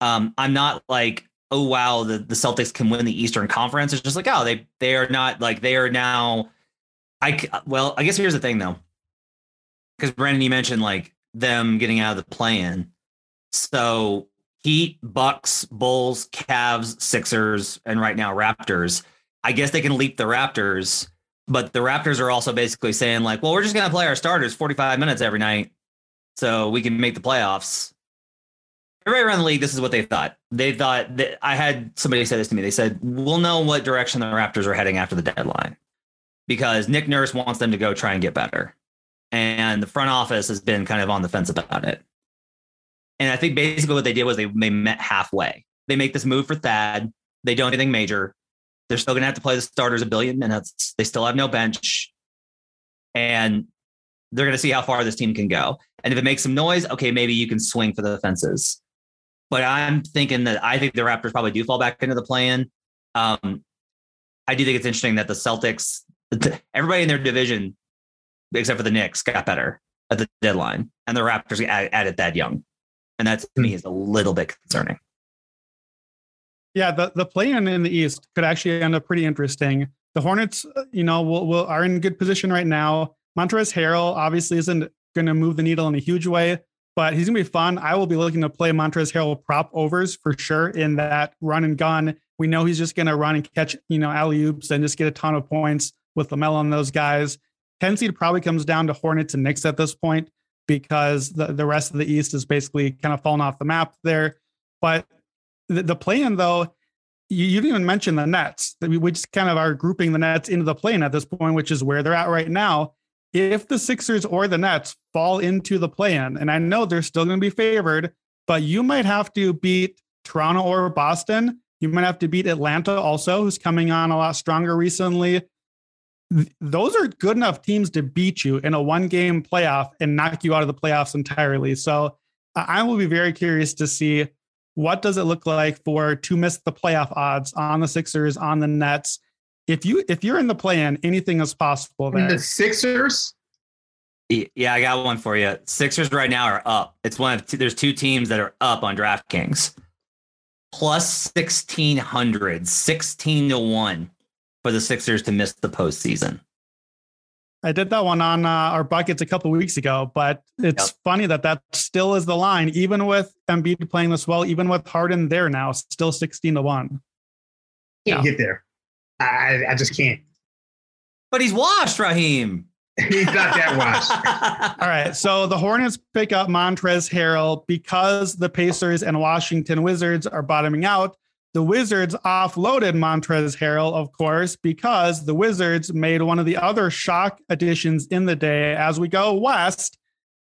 I'm not like, oh, wow, the Celtics can win the Eastern Conference. It's just like, oh, they are not like, they are now. I guess here's the thing, though, because Brandon, you mentioned like them getting out of the play-in. So Heat, Bucks, Bulls, Cavs, Sixers, and right now Raptors. I guess they can leap the Raptors, but the Raptors are also basically saying like, well, we're just going to play our starters 45 minutes every night so we can make the playoffs. Everybody around the league, this is what they thought. They thought that, I had somebody say this to me. They said, we'll know what direction the Raptors are heading after the deadline because Nick Nurse wants them to go try and get better. And the front office has been kind of on the fence about it. And I think basically what they did was they met halfway. They make this move for Thad. They don't do anything major. They're still going to have to play the starters a billion minutes. They still have no bench. And they're going to see how far this team can go. And if it makes some noise, okay, maybe you can swing for the fences. But I'm thinking that I think the Raptors probably do fall back into the play-in. I do think it's interesting that the Celtics, everybody in their division, except for the Knicks, got better at the deadline. And the Raptors added Thad Young. And that, to me, is a little bit concerning. Yeah, the play-in in the East could actually end up pretty interesting. The Hornets, are in good position right now. Montrezl Harrell obviously isn't going to move the needle in a huge way, but he's going to be fun. I will be looking to play Montrezl Harrell prop overs for sure in that run and gun. We know he's just going to run and catch, alley-oops and just get a ton of points with LaMelo and those guys. 10 seed probably comes down to Hornets and Knicks at this point because the rest of the East is basically kind of fallen off the map there. But the play-in, though, you didn't even mention the Nets. We just kind of are grouping the Nets into the play-in at this point, which is where they're at right now. If the Sixers or the Nets fall into the play-in, and I know they're still going to be favored, but you might have to beat Toronto or Boston. You might have to beat Atlanta also, who's coming on a lot stronger recently. Those are good enough teams to beat you in a one-game playoff and knock you out of the playoffs entirely. So I will be very curious to see what does it look like for to miss the playoff odds on the Sixers, on the Nets. If you're in the play-in, anything is possible there. The Sixers? Yeah, I got one for you. Sixers right now are up. It's one of there's two teams that are up on DraftKings. Plus 1,600, 16-1. For the Sixers to miss the postseason. I did that one on our buckets a couple of weeks ago, but it's funny that still is the line, even with Embiid playing this well, even with Harden there now, still 16-1. Can't get there. I just can't. But he's washed, Raheem. He's not that washed. All right, so the Hornets pick up Montrezl Harrell because the Pacers and Washington Wizards are bottoming out. The Wizards offloaded Montrezl Harrell, of course, because the Wizards made one of the other shock additions in the day. As we go west,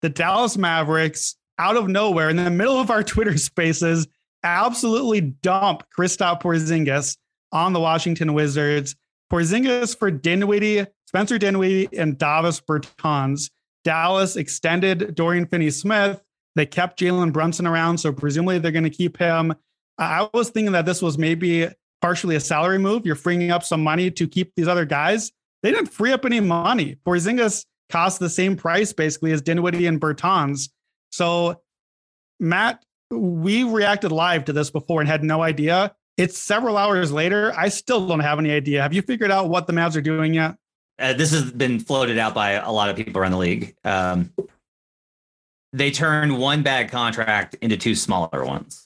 the Dallas Mavericks, out of nowhere, in the middle of our Twitter spaces, absolutely dump Kristaps Porzingis on the Washington Wizards. Porzingis for Dinwiddie, Spencer Dinwiddie, and Davis Bertans. Dallas extended Dorian Finney-Smith. They kept Jalen Brunson around, so presumably they're going to keep him. I was thinking that this was maybe partially a salary move. You're freeing up some money to keep these other guys. They didn't free up any money. Porzingis cost the same price basically as Dinwiddie and Bertans. So Matt, we reacted live to this before and had no idea. It's several hours later. I still don't have any idea. Have you figured out what the Mavs are doing yet? This has been floated out by a lot of people around the league. They turned one bad contract into two smaller ones.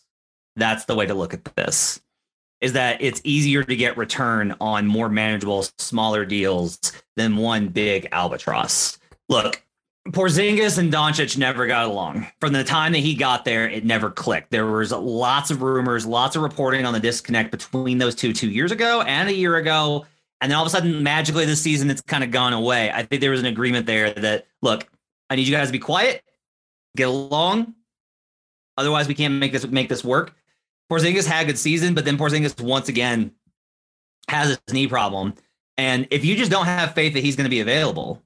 That's the way to look at this, is that it's easier to get return on more manageable, smaller deals than one big albatross. Look, Porzingis and Doncic never got along. From the time that he got there, it never clicked. There was lots of rumors, lots of reporting on the disconnect between those two years ago and a year ago. And then all of a sudden, magically this season, it's kind of gone away. I think there was an agreement there that, look, I need you guys to be quiet, get along. Otherwise, we can't make this work. Porzingis had a good season, but then Porzingis once again has his knee problem. And if you just don't have faith that he's going to be available,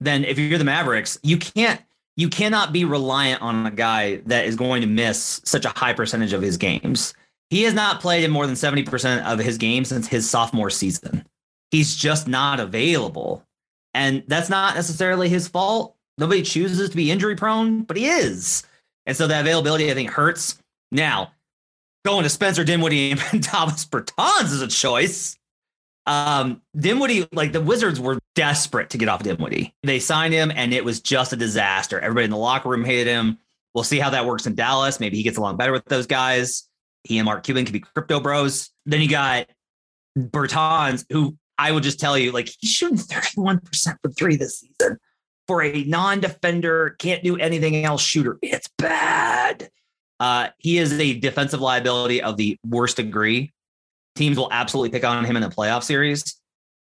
then if you're the Mavericks, you cannot be reliant on a guy that is going to miss such a high percentage of his games. He has not played in more than 70% of his games since his sophomore season. He's just not available. And that's not necessarily his fault. Nobody chooses to be injury prone, but he is. And so that availability, I think, hurts. Now, going to Spencer Dinwiddie and Thomas Bertans is a choice. Dinwiddie, like the Wizards were desperate to get off Dinwiddie. They signed him and it was just a disaster. Everybody in the locker room hated him. We'll see how that works in Dallas. Maybe he gets along better with those guys. He and Mark Cuban could be crypto bros. Then you got Bertans, who I would just tell you, like, he's shooting 31% from three this season for a non-defender, can't do anything else shooter. It's bad. He is a defensive liability of the worst degree. Teams will absolutely pick on him in the playoff series.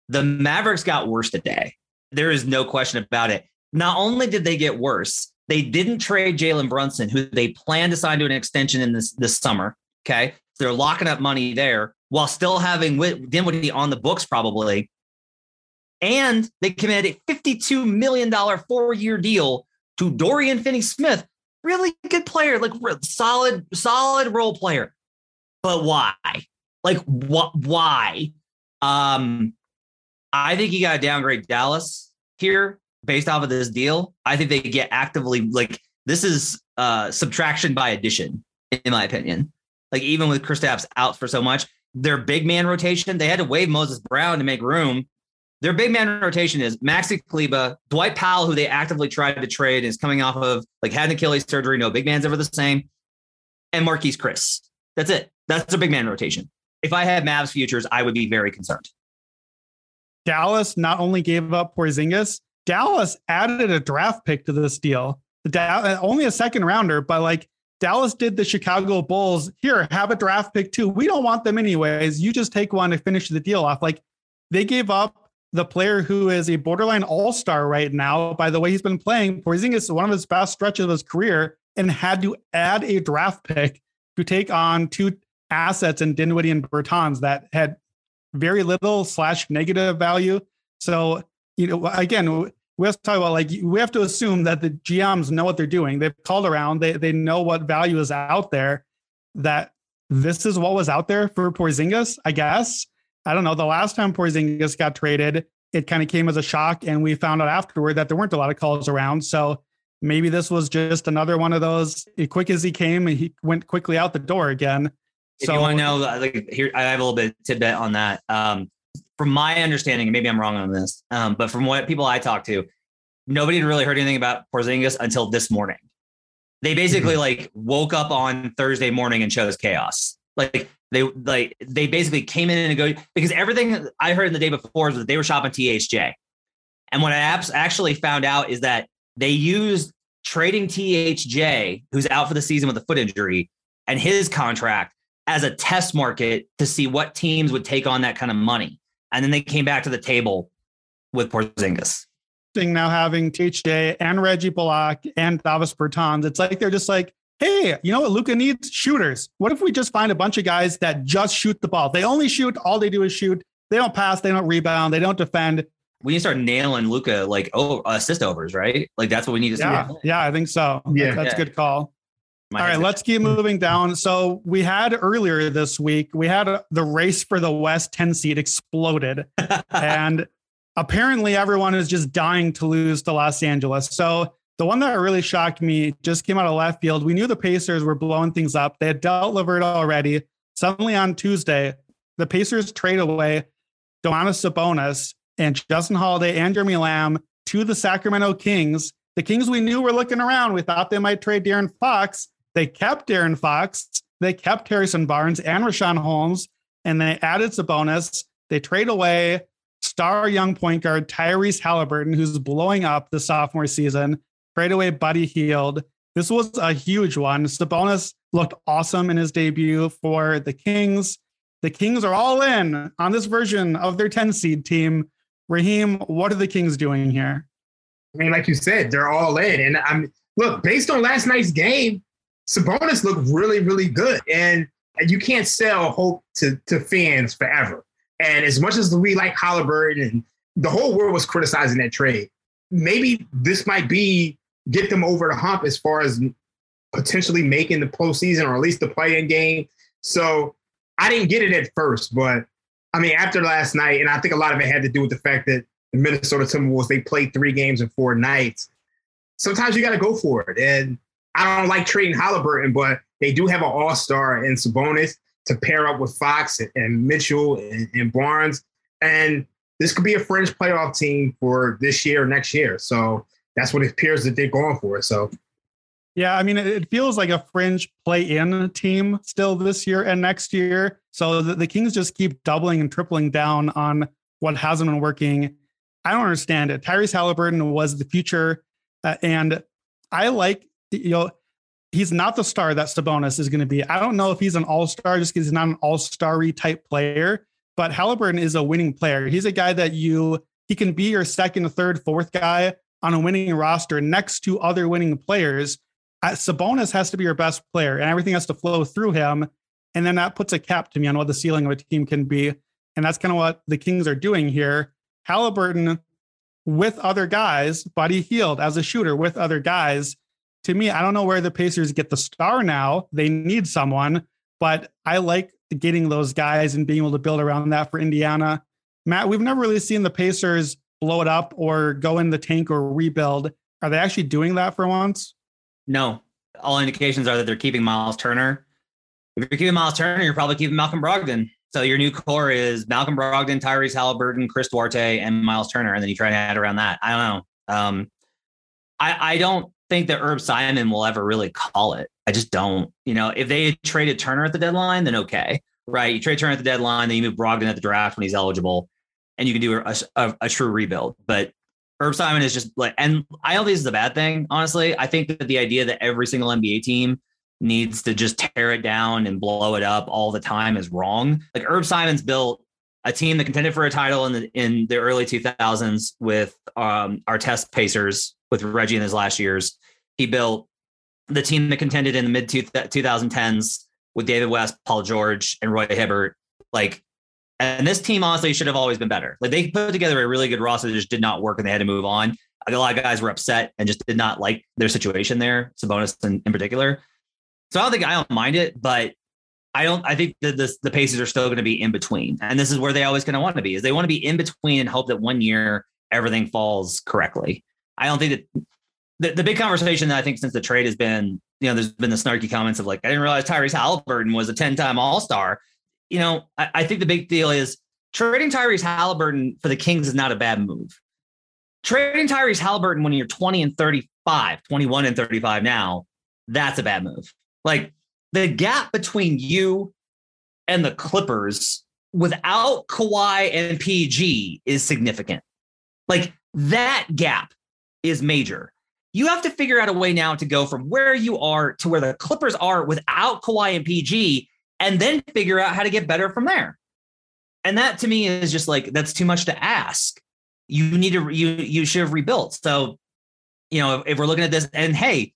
The Mavericks got worse today. There is no question about it. Not only did they get worse, they didn't trade Jalen Brunson, who they planned to sign to an extension in this summer. Okay. They're locking up money there while still having Dinwiddie on the books, probably. And they committed a $52 million 4-year deal to Dorian Finney-Smith. Really good player, like solid role player. But why? Like, why? I think you got to downgrade Dallas here based off of this deal. I think they get actively, like, this is subtraction by addition, in my opinion. Like, even with Kristaps out for so much, their big man rotation, they had to waive Moses Brown to make room. Their big man rotation is Maxi Kleber, Dwight Powell, who they actively tried to trade, is coming off of, like, had an Achilles surgery. No big man's ever the same. And Marquise Chris. That's it. That's their big man rotation. If I had Mavs futures, I would be very concerned. Dallas not only gave up Porzingis, Dallas added a draft pick to this deal. Only a second rounder, but like Dallas did the Chicago Bulls. Here, have a draft pick too. We don't want them anyways. You just take one to finish the deal off. Like, they gave up the player who is a borderline all-star right now. By the way, he's been playing. Porzingis, one of his best stretches of his career, and had to add a draft pick to take on two assets in Dinwiddie and Bertans that had very little / negative value. So, you know, again, we have to talk about, like, we have to assume that the GMs know what they're doing. They've called around. They know what value is out there, that this is what was out there for Porzingis, I guess. I don't know. The last time Porzingis got traded, it kind of came as a shock, and we found out afterward that there weren't a lot of calls around. So maybe this was just another one of those, quick as he came, and he went quickly out the door again. So, if you want to know, like, here, I have a little bit of tidbit on that. From my understanding, and maybe I'm wrong on this, but from what people I talked to, nobody had really heard anything about Porzingis until this morning. They basically like woke up on Thursday morning and chose chaos. Like they basically came in and go, because everything I heard the day before was that they were shopping THJ. And what I actually found out is that they used trading THJ, who's out for the season with a foot injury, and his contract as a test market to see what teams would take on that kind of money. And then they came back to the table with Porzingis. Now having THJ and Reggie Bullock and Davis Bertans, it's like they're just like, hey, you know what Luka needs? Shooters. What if we just find a bunch of guys that just shoot the ball? They only shoot. All they do is shoot. They don't pass. They don't rebound. They don't defend. We need to start nailing Luka, like, assist overs, right? Like, that's what we need to see. Yeah, I think so. Yeah. That's a good call. All right, let's keep moving down. So we had earlier this week, we had the race for the West 10 seed exploded. And apparently everyone is just dying to lose to Los Angeles. So the one that really shocked me just came out of left field. We knew the Pacers were blowing things up. They had dealt LeVert already. Suddenly on Tuesday, the Pacers trade away Domantas Sabonis and Justin Holiday and Jeremy Lamb to the Sacramento Kings. The Kings we knew were looking around. We thought they might trade De'Aaron Fox. They kept De'Aaron Fox. They kept Harrison Barnes and Richaun Holmes, and they added Sabonis. They trade away star young point guard Tyrese Halliburton, who's blowing up the sophomore season. Trade away Buddy Hield. This was a huge one. Sabonis looked awesome in his debut for the Kings. The Kings are all in on this version of their 10 seed team. Raheem, what are the Kings doing here? I mean, like you said, they're all in. And look, based on last night's game, Sabonis looked really, really good. And you can't sell hope to fans forever. And as much as we like Halliburton, and the whole world was criticizing that trade, maybe this might be get them over the hump as far as potentially making the postseason or at least the play-in game. So I didn't get it at first, but I mean, after last night, and I think a lot of it had to do with the fact that the Minnesota Timberwolves, they played 3 games in 4 nights. Sometimes you got to go for it. And I don't like trading Halliburton, but they do have an all-star in Sabonis to pair up with Fox and Mitchell and Barnes. And this could be a fringe playoff team for this year or next year. So that's what it appears that they're going for. So, yeah, I mean, it feels like a fringe play-in team still this year and next year. So the Kings just keep doubling and tripling down on what hasn't been working. I don't understand it. Tyrese Halliburton was the future. And I like, he's not the star that Sabonis is going to be. I don't know if he's an all-star just because he's not an all-star-y type player, but Halliburton is a winning player. He's a guy that he can be your second, third, fourth guy on a winning roster next to other winning players. Sabonis has to be your best player and everything has to flow through him. And then that puts a cap to me on what the ceiling of a team can be. And that's kind of what the Kings are doing here. Halliburton with other guys, Buddy Hield as a shooter with other guys. To me, I don't know where the Pacers get the star now. They need someone, but I like getting those guys and being able to build around that for Indiana. Matt, we've never really seen the Pacers blow it up or go in the tank or rebuild. Are they actually doing that for once? No. All indications are that they're keeping Miles Turner. If you're keeping Miles Turner, you're probably keeping Malcolm Brogdon. So your new core is Malcolm Brogdon, Tyrese Halliburton, Chris Duarte, and Miles Turner. And then you try to add around that. I don't know. I don't think that Herb Simon will ever really call it. I just don't. If they had traded Turner at the deadline, then okay. Right. You trade Turner at the deadline, then you move Brogdon at the draft when he's eligible. And you can do a true rebuild. But Herb Simon is just like, and I don't think this is a bad thing, honestly. I think that the idea that every single NBA team needs to just tear it down and blow it up all the time is wrong. Like Herb Simon's built a team that contended for a title in the early 2000s with our test Pacers with Reggie in his last years. He built the team that contended in the mid 2010s with David West, Paul George, and Roy Hibbert. And this team, honestly, should have always been better. They put together a really good roster that just did not work and they had to move on. A lot of guys were upset and just did not like their situation there, Sabonis in particular. So I don't mind it, but I think that the Pacers are still going to be in between. And this is where they always kind of want to be, is they want to be in between and hope that one year everything falls correctly. I don't think that the big conversation that I think since the trade has been, there's been the snarky comments of I didn't realize Tyrese Halliburton was a 10-time all-star. I think the big deal is trading Tyrese Halliburton for the Kings is not a bad move. Trading Tyrese Halliburton when you're 21 and 35 now, that's a bad move. The gap between you and the Clippers without Kawhi and PG is significant. That gap is major. You have to figure out a way now to go from where you are to where the Clippers are without Kawhi and PG, and then figure out how to get better from there. And that to me is just that's too much to ask. You need to, you should have rebuilt. So, if we're looking at this, and hey,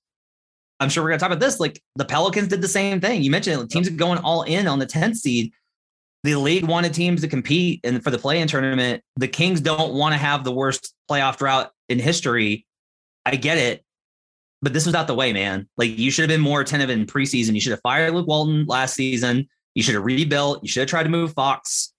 I'm sure we're going to talk about this. The Pelicans did the same thing. You mentioned it, teams are going all in on the 10th seed. The league wanted teams to compete and for the play-in tournament. The Kings don't want to have the worst playoff drought in history. I get it. but this was out the way, man. Like, you should have been more attentive in preseason. You should have fired Luke Walton last season. You should have rebuilt. You should have tried to move Fox.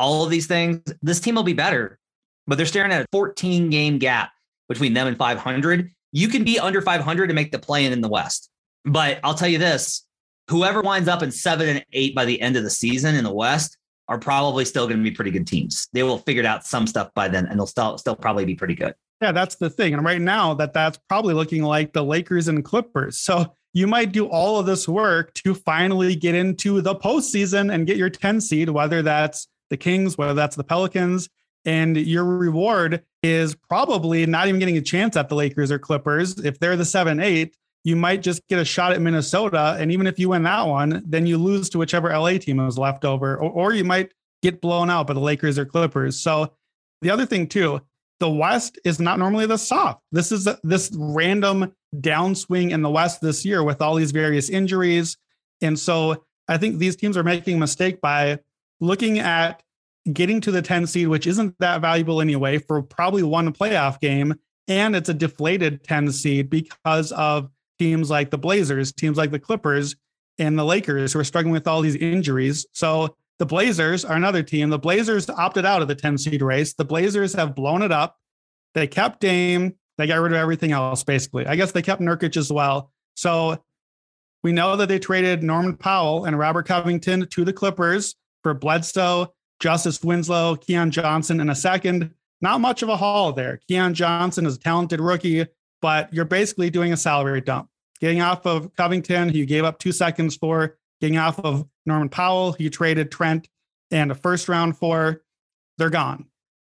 All of these things. This team will be better, but they're staring at a 14-game gap between them and 500. You can be under 500 to make the play-in in the West. But I'll tell you this, whoever winds up in 7 and 8 by the end of the season in the West are probably still going to be pretty good teams. They will figure out some stuff by then, and they'll still probably be pretty good. Yeah, that's the thing. And right now that's probably looking like the Lakers and Clippers. So you might do all of this work to finally get into the postseason and get your 10 seed, whether that's the Kings, whether that's the Pelicans, and your reward is probably not even getting a chance at the Lakers or Clippers. If they're the 7-8, you might just get a shot at Minnesota. And even if you win that one, then you lose to whichever LA team was left over, or you might get blown out by the Lakers or Clippers. So the other thing too, the West is not normally this soft. This is this random downswing in the West this year with all these various injuries. And so I think these teams are making a mistake by looking at getting to the 10 seed, which isn't that valuable anyway, for probably one playoff game. And it's a deflated 10 seed because of teams like the Blazers, teams like the Clippers, and the Lakers, who are struggling with all these injuries. So the Blazers are another team. The Blazers opted out of the 10 seed race. The Blazers have blown it up. They kept Dame. They got rid of everything else, basically. I guess they kept Nurkic as well. So we know that they traded Norman Powell and Robert Covington to the Clippers for Bledsoe, Justice Winslow, Keon Johnson, and a second. Not much of a haul there. Keon Johnson is a talented rookie, but you're basically doing a salary dump. Getting off of Covington, who you gave up 2 seconds for, getting off of Norman Powell, who you traded Trent and a first round for, they're gone.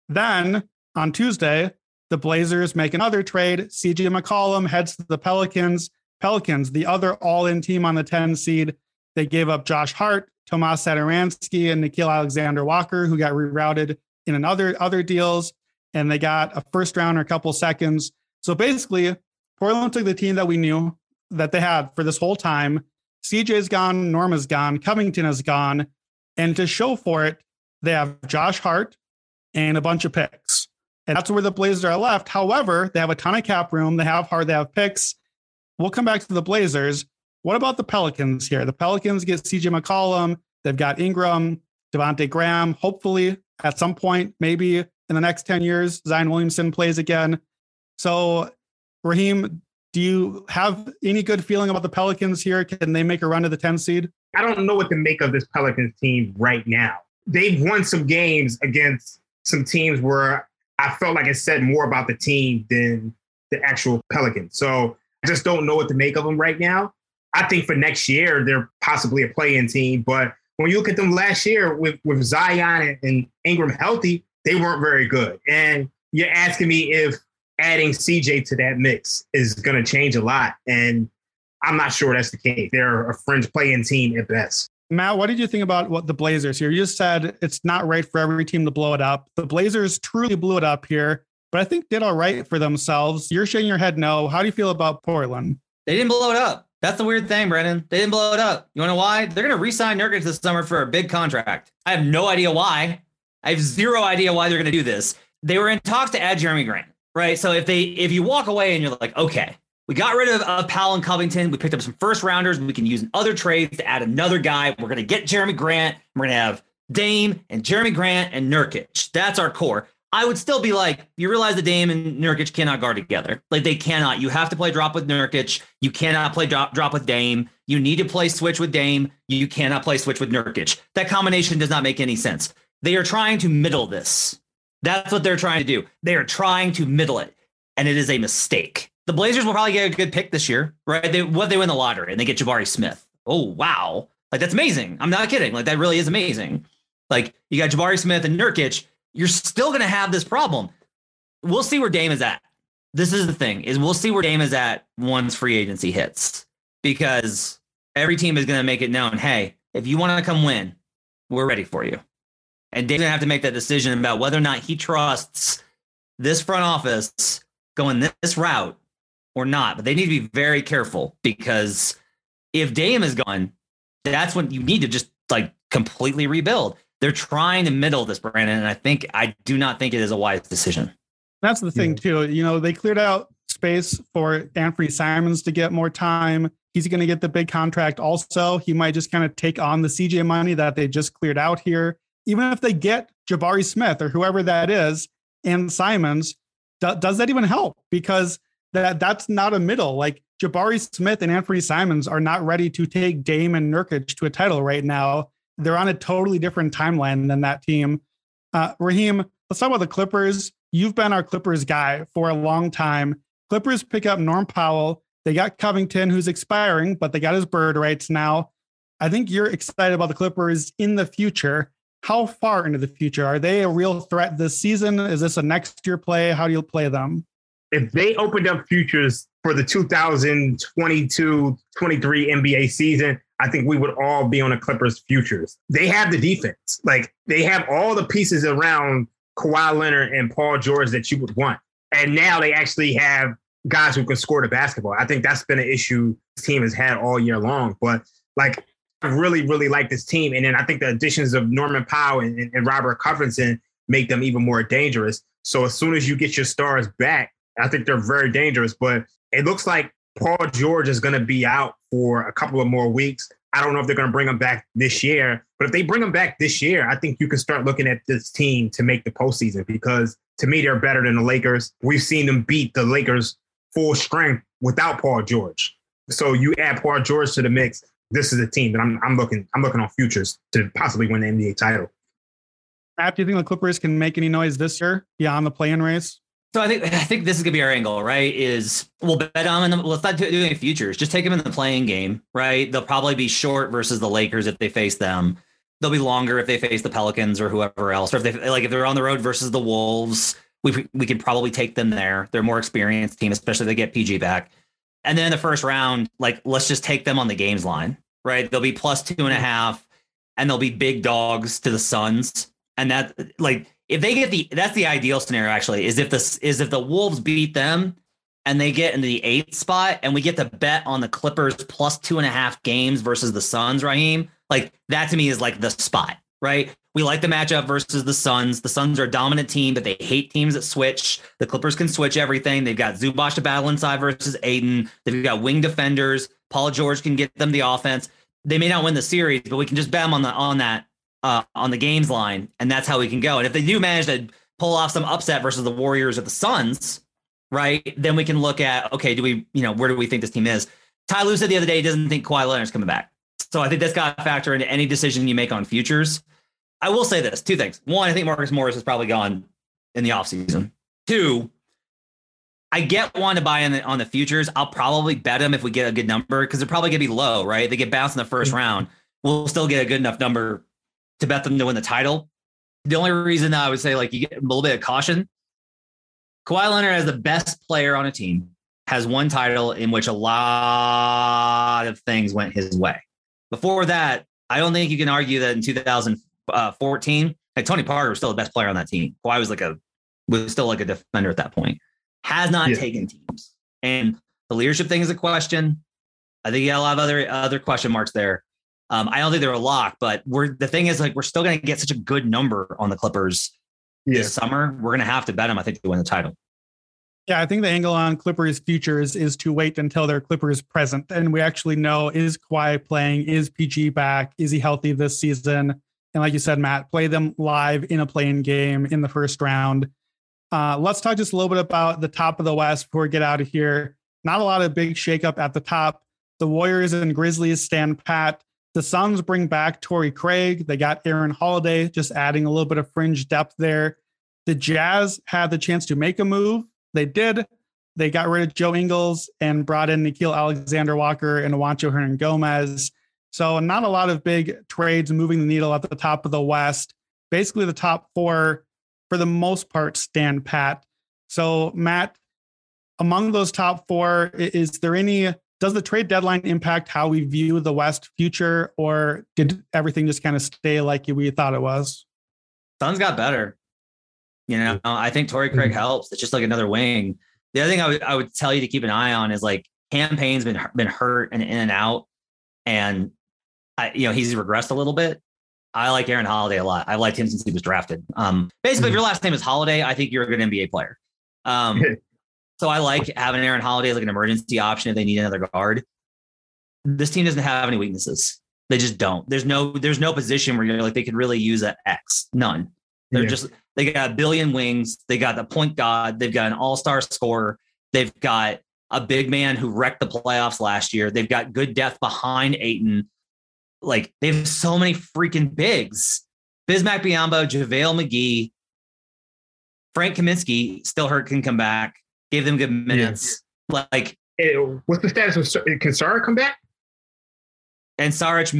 Then on Tuesday, the Blazers make another trade. CJ McCollum heads to the Pelicans. Pelicans, the other all-in team on the 10 seed, they gave up Josh Hart, Tomas Satoransky, and Nickeil Alexander-Walker, who got rerouted in other deals, and they got a first round or a couple seconds. So basically, Portland took the team that we knew that they had for this whole time. CJ's gone, Norma's gone, Covington is gone, and to show for it, they have Josh Hart and a bunch of picks. And that's where the Blazers are left. However, they have a ton of cap room. They have Hart, they have picks. We'll come back to the Blazers. What about the Pelicans here? The Pelicans get CJ McCollum. They've got Ingram, Devontae Graham. Hopefully, at some point, maybe in the next 10 years, Zion Williamson plays again. So, Raheem, do you have any good feeling about the Pelicans here? Can they make a run to the 10 seed? I don't know what to make of this Pelicans team right now. They've won some games against some teams where I felt like it said more about the team than the actual Pelicans. So, I just don't know what to make of them right now. I think for next year, they're possibly a play-in team. But when you look at them last year with Zion and Ingram healthy, they weren't very good. And you're asking me if adding CJ to that mix is going to change a lot. And I'm not sure that's the case. They're a fringe play-in team at best. Matt, what did you think about what the Blazers here? You just said it's not right for every team to blow it up. The Blazers truly blew it up here, but I think did all right for themselves. You're shaking your head no. How do you feel about Portland? They didn't blow it up. That's the weird thing, Brandon. They didn't blow it up. You want to know why? They're going to re-sign Nurkic this summer for a big contract. I have no idea why. I have zero idea why they're going to do this. They were in talks to add Jeremy Grant, right? So if you walk away and you're like, okay, we got rid of Powell and Covington. We picked up some first rounders. We can use in other trades to add another guy. We're going to get Jeremy Grant. We're going to have Dame and Jeremy Grant and Nurkic. That's our core. I would still be like, you realize that Dame and Nurkic cannot guard together. Like, they cannot. You have to play drop with Nurkic. You cannot play drop with Dame. You need to play switch with Dame. You cannot play switch with Nurkic. That combination does not make any sense. They are trying to middle this. That's what they're trying to do. They are trying to middle it, and it is a mistake. The Blazers will probably get a good pick this year, right? They win the lottery, and they get Jabari Smith. Oh, wow. Like, that's amazing. I'm not kidding. Like, that really is amazing. Like, you got Jabari Smith and Nurkic. You're still going to have this problem. We'll see where Dame is at. This is the thing, is we'll see where Dame is at once free agency hits, because every team is going to make it known, hey, if you want to come win, we're ready for you. And Dame's going to have to make that decision about whether or not he trusts this front office going this route or not. But they need to be very careful, because if Dame is gone, that's when you need to just like completely rebuild. They're trying to middle this, Brandon, and I do not think it is a wise decision. That's the thing too. You know, they cleared out space for Anfernee Simons to get more time. He's going to get the big contract. Also, he might just kind of take on the CJ money that they just cleared out here. Even if they get Jabari Smith or whoever that is and Simons, does that even help? Because that's not a middle. Like Jabari Smith and Anfernee Simons are not ready to take Dame and Nurkic to a title right now. They're on a totally different timeline than that team. Raheem, let's talk about the Clippers. You've been our Clippers guy for a long time. Clippers pick up Norm Powell. They got Covington, who's expiring, but they got his bird rights now. I think you're excited about the Clippers in the future. How far into the future? Are they a real threat this season? Is this a next year play? How do you play them? If they opened up futures for the 2022-23 NBA season, I think we would all be on the Clippers futures. They have the defense. Like they have all the pieces around Kawhi Leonard and Paul George that you would want. And now they actually have guys who can score the basketball. I think that's been an issue this team has had all year long. But like, I really, really like this team. And then I think the additions of Norman Powell and Robert Covington make them even more dangerous. So as soon as you get your stars back, I think they're very dangerous. But it looks like Paul George is going to be out for a couple of more weeks. I don't know if they're going to bring him back this year, but if they bring him back this year, I think you can start looking at this team to make the postseason because to me, they're better than the Lakers. We've seen them beat the Lakers full strength without Paul George. So you add Paul George to the mix. This is a team that I'm looking on futures to possibly win the NBA title. Matt, do you think the Clippers can make any noise this year beyond the play-in race? So I think this is gonna be our angle, right? Is we'll bet on them. Let's not do any futures. Just take them in the playing game, right? They'll probably be short versus the Lakers if they face them. They'll be longer if they face the Pelicans or whoever else. Or if they like, if they're on the road versus the Wolves, we could probably take them there. They're a more experienced team, especially if they get PG back. And then the first round, like let's just take them on the games line, right? They'll be +2.5, and they'll be big dogs to the Suns, and that like. If they get that's the ideal scenario actually is if the Wolves beat them and they get into the 8th spot and we get to bet on the Clippers +2.5 games versus the Suns, Raheem. Like that to me is like the spot, right? We like the matchup versus the Suns. The Suns are a dominant team, but they hate teams that switch. The Clippers can switch everything. They've got Zubac to battle inside versus Aiden. They've got wing defenders. Paul George can get them the offense. They may not win the series, but we can just bet them on the games line, and that's how we can go. And if they do manage to pull off some upset versus the Warriors or the Suns, right, then we can look at, okay, do we, where do we think this team is? Ty Lue said the other day he doesn't think Kawhi Leonard's coming back. So I think that's got to factor into any decision you make on futures. I will say this, two things. One, I think Marcus Morris is probably gone in the offseason. Two, I get one to buy in on the futures. I'll probably bet him if we get a good number because they're probably going to be low, right? They get bounced in the first round. We'll still get a good enough number to bet them to win the title. The only reason I would say like you get a little bit of caution. Kawhi Leonard as the best player on a team has one title in which a lot of things went his way. Before that, I don't think you can argue that in 2014, like Tony Parker was still the best player on that team. Kawhi was still like a defender at that point. Has not taken teams. And the leadership thing is a question. I think you got a lot of other question marks there. I don't think they're a lock, but the thing is we're still going to get such a good number on the Clippers this summer. We're going to have to bet them, I think, to win the title. Yeah, I think the angle on Clippers futures is to wait until their Clippers present. And we actually know, is Kawhi playing? Is PG back? Is he healthy this season? And like you said, Matt, play them live in a play-in game in the first round. Let's talk just a little bit about the top of the West before we get out of here. Not a lot of big shakeup at the top. The Warriors and Grizzlies stand pat. The Suns bring back Torrey Craig. They got Aaron Holiday, just adding a little bit of fringe depth there. The Jazz had the chance to make a move. They did. They got rid of Joe Ingles and brought in Nickeil Alexander-Walker and Juancho Hernan-Gomez. So not a lot of big trades moving the needle at the top of the West. Basically the top four, for the most part, stand pat. So Matt, among those top four, is there any... Does the trade deadline impact how we view the West future, or did everything just kind of stay like we thought it was? Suns got better. I think Torrey Craig helps. It's just like another wing. The other thing I would tell you to keep an eye on is like campaign's been hurt and in and out. And he's regressed a little bit. I like Aaron Holiday a lot. I liked him since he was drafted. Basically if your last name is Holiday, I think you're a good NBA player. So I like having Aaron Holiday as like an emergency option if they need another guard. This team doesn't have any weaknesses. They just don't. There's no position where you're like, they could really use an X. None. They're just, they got a billion wings. They got the point guard. They've got an all-star scorer. They've got a big man who wrecked the playoffs last year. They've got good depth behind Ayton. Like, they have so many freaking bigs. Bismack Biyombo, JaVale McGee, Frank Kaminsky, still hurt, can come back. Gave them good minutes. Yeah. Like, what's the status of, can Saric come back? And Saric,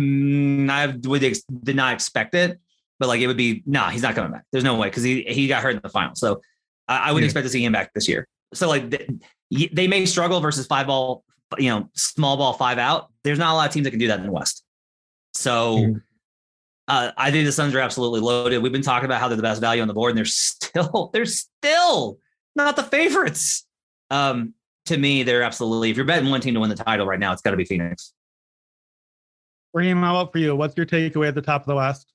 I did not expect it, but like, it would be, he's not coming back. There's no way, because he got hurt in the final. So I wouldn't expect to see him back this year. So like, they may struggle versus five ball, you know, small ball, five out. There's not a lot of teams that can do that in the West. So I think the Suns are absolutely loaded. We've been talking about how they're the best value on the board, and they're still not the favorites. To me, they're absolutely, if you're betting one team to win the title right now, it's got to be Phoenix. Raheem, how about for you? What's your takeaway at the top of the West?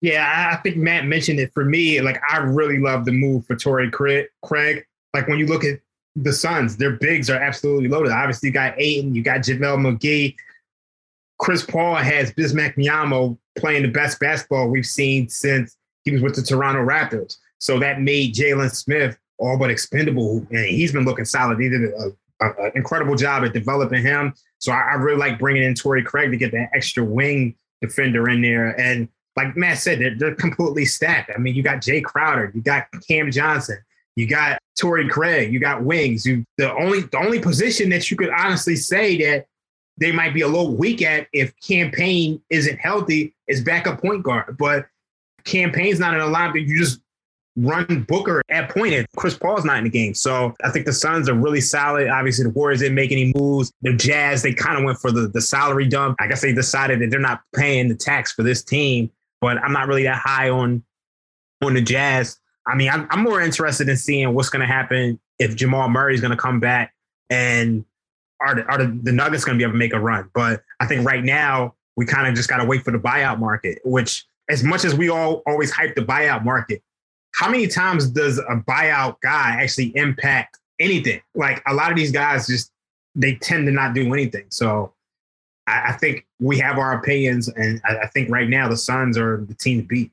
Yeah, I think Matt mentioned it. For me, like, I really love the move for Torrey Craig. Like, when you look at the Suns, their bigs are absolutely loaded. Obviously, you got Ayton, you got JaVale McGee. Chris Paul has Bismack Biyombo playing the best basketball we've seen since he was with the Toronto Raptors. So that made Jalen Smith all but expendable. And he's been looking solid. He did an incredible job at developing him. So I really like bringing in Torrey Craig to get that extra wing defender in there. And like Matt said, they're completely stacked. I mean, you got Jay Crowder, you got Cam Johnson, you got Torrey Craig, you got wings. The only position that you could honestly say that they might be a little weak at, if Campaign isn't healthy, is backup point guard. But Campaign's not in a lineup that you just run Booker at point at. Chris Paul's not in the game. So I think the Suns are really solid. Obviously, the Warriors didn't make any moves. The Jazz, they kind of went for the salary dump. I guess they decided that they're not paying the tax for this team, but I'm not really that high on the Jazz. I mean, I'm more interested in seeing what's going to happen if Jamal Murray's going to come back, and are the Nuggets going to be able to make a run. But I think right now we kind of just got to wait for the buyout market, which, as much as we all always hype the buyout market, how many times does a buyout guy actually impact anything? Like, a lot of these guys just, they tend to not do anything. So I think we have our opinions, and I think right now the Suns are the team to beat.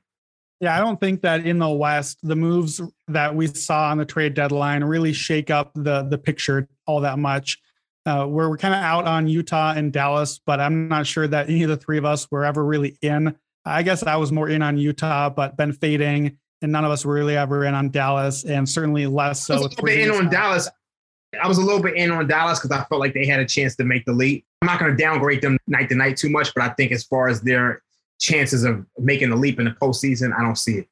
Yeah, I don't think that in the West, the moves that we saw on the trade deadline really shake up the picture all that much. We're kind of out on Utah and Dallas, but I'm not sure that any of the three of us were ever really in. I guess I was more in on Utah, but been fading, and none of us were really ever in on Dallas, and certainly less so. I was a little bit in on Dallas because I felt like they had a chance to make the leap. I'm not going to downgrade them night to night too much, but I think as far as their chances of making the leap in the postseason, I don't see it.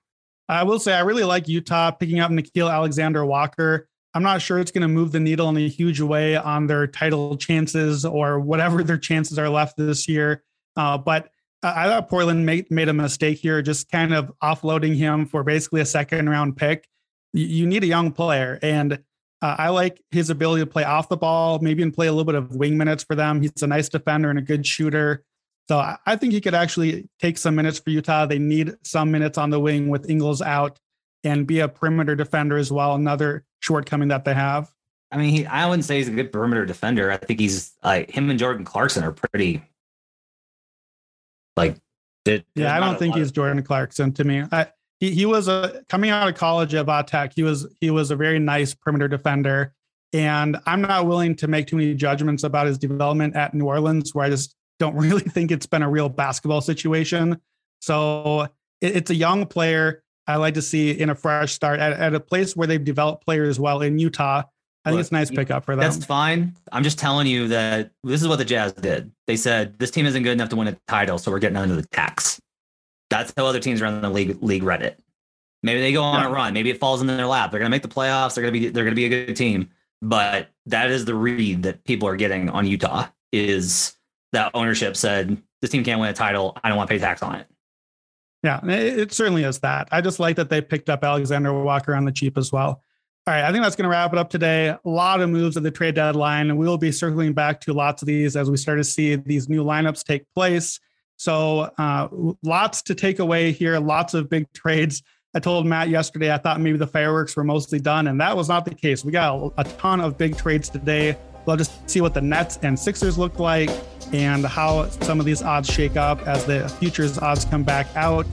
I will say I really like Utah picking up Nickeil Alexander-Walker. I'm not sure it's going to move the needle in a huge way on their title chances or whatever their chances are left this year. But I thought Portland made a mistake here, just kind of offloading him for basically a second round pick. You need a young player, and I like his ability to play off the ball, maybe and play a little bit of wing minutes for them. He's a nice defender and a good shooter. So I think he could actually take some minutes for Utah. They need some minutes on the wing with Ingles out, and be a perimeter defender as well. Another shortcoming that they have. I mean, I wouldn't say he's a good perimeter defender. I think he's like, him and Jordan Clarkson are pretty like. I don't think he's Jordan Clarkson to me. He was coming out of college at Vatek. He was a very nice perimeter defender, and I'm not willing to make too many judgments about his development at New Orleans, where I just don't really think it's been a real basketball situation. So it's a young player. I like to see in a fresh start at a place where they've developed players well in Utah. I think it's a nice pickup for them. That's fine. I'm just telling you that this is what the Jazz did. They said, this team isn't good enough to win a title, so we're getting under the tax. That's how other teams around the league read it. Maybe they go on a run. Maybe it falls into their lap. They're going to make the playoffs. They're going to be a good team. But that is the read that people are getting on Utah, is that ownership said, this team can't win a title. I don't want to pay tax on it. Yeah, it certainly is that. I just like that they picked up Alexander Walker on the cheap as well. All right, I think that's going to wrap it up today. A lot of moves at the trade deadline. We will be circling back to lots of these as we start to see these new lineups take place. So lots to take away here, lots of big trades. I told Matt yesterday I thought maybe the fireworks were mostly done, and that was not the case. We got a ton of big trades today. We'll just see what the Nets and Sixers look like and how some of these odds shake up as the futures odds come back out.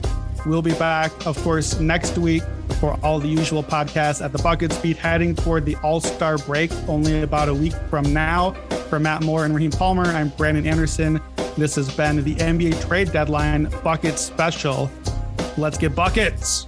We'll be back, of course, next week for all the usual podcasts at the Bucket Speed, heading toward the All-Star break, only about a week from now. For Matt Moore and Raheem Palmer, I'm Brandon Anderson. This has been the NBA Trade Deadline Bucket Special. Let's get buckets.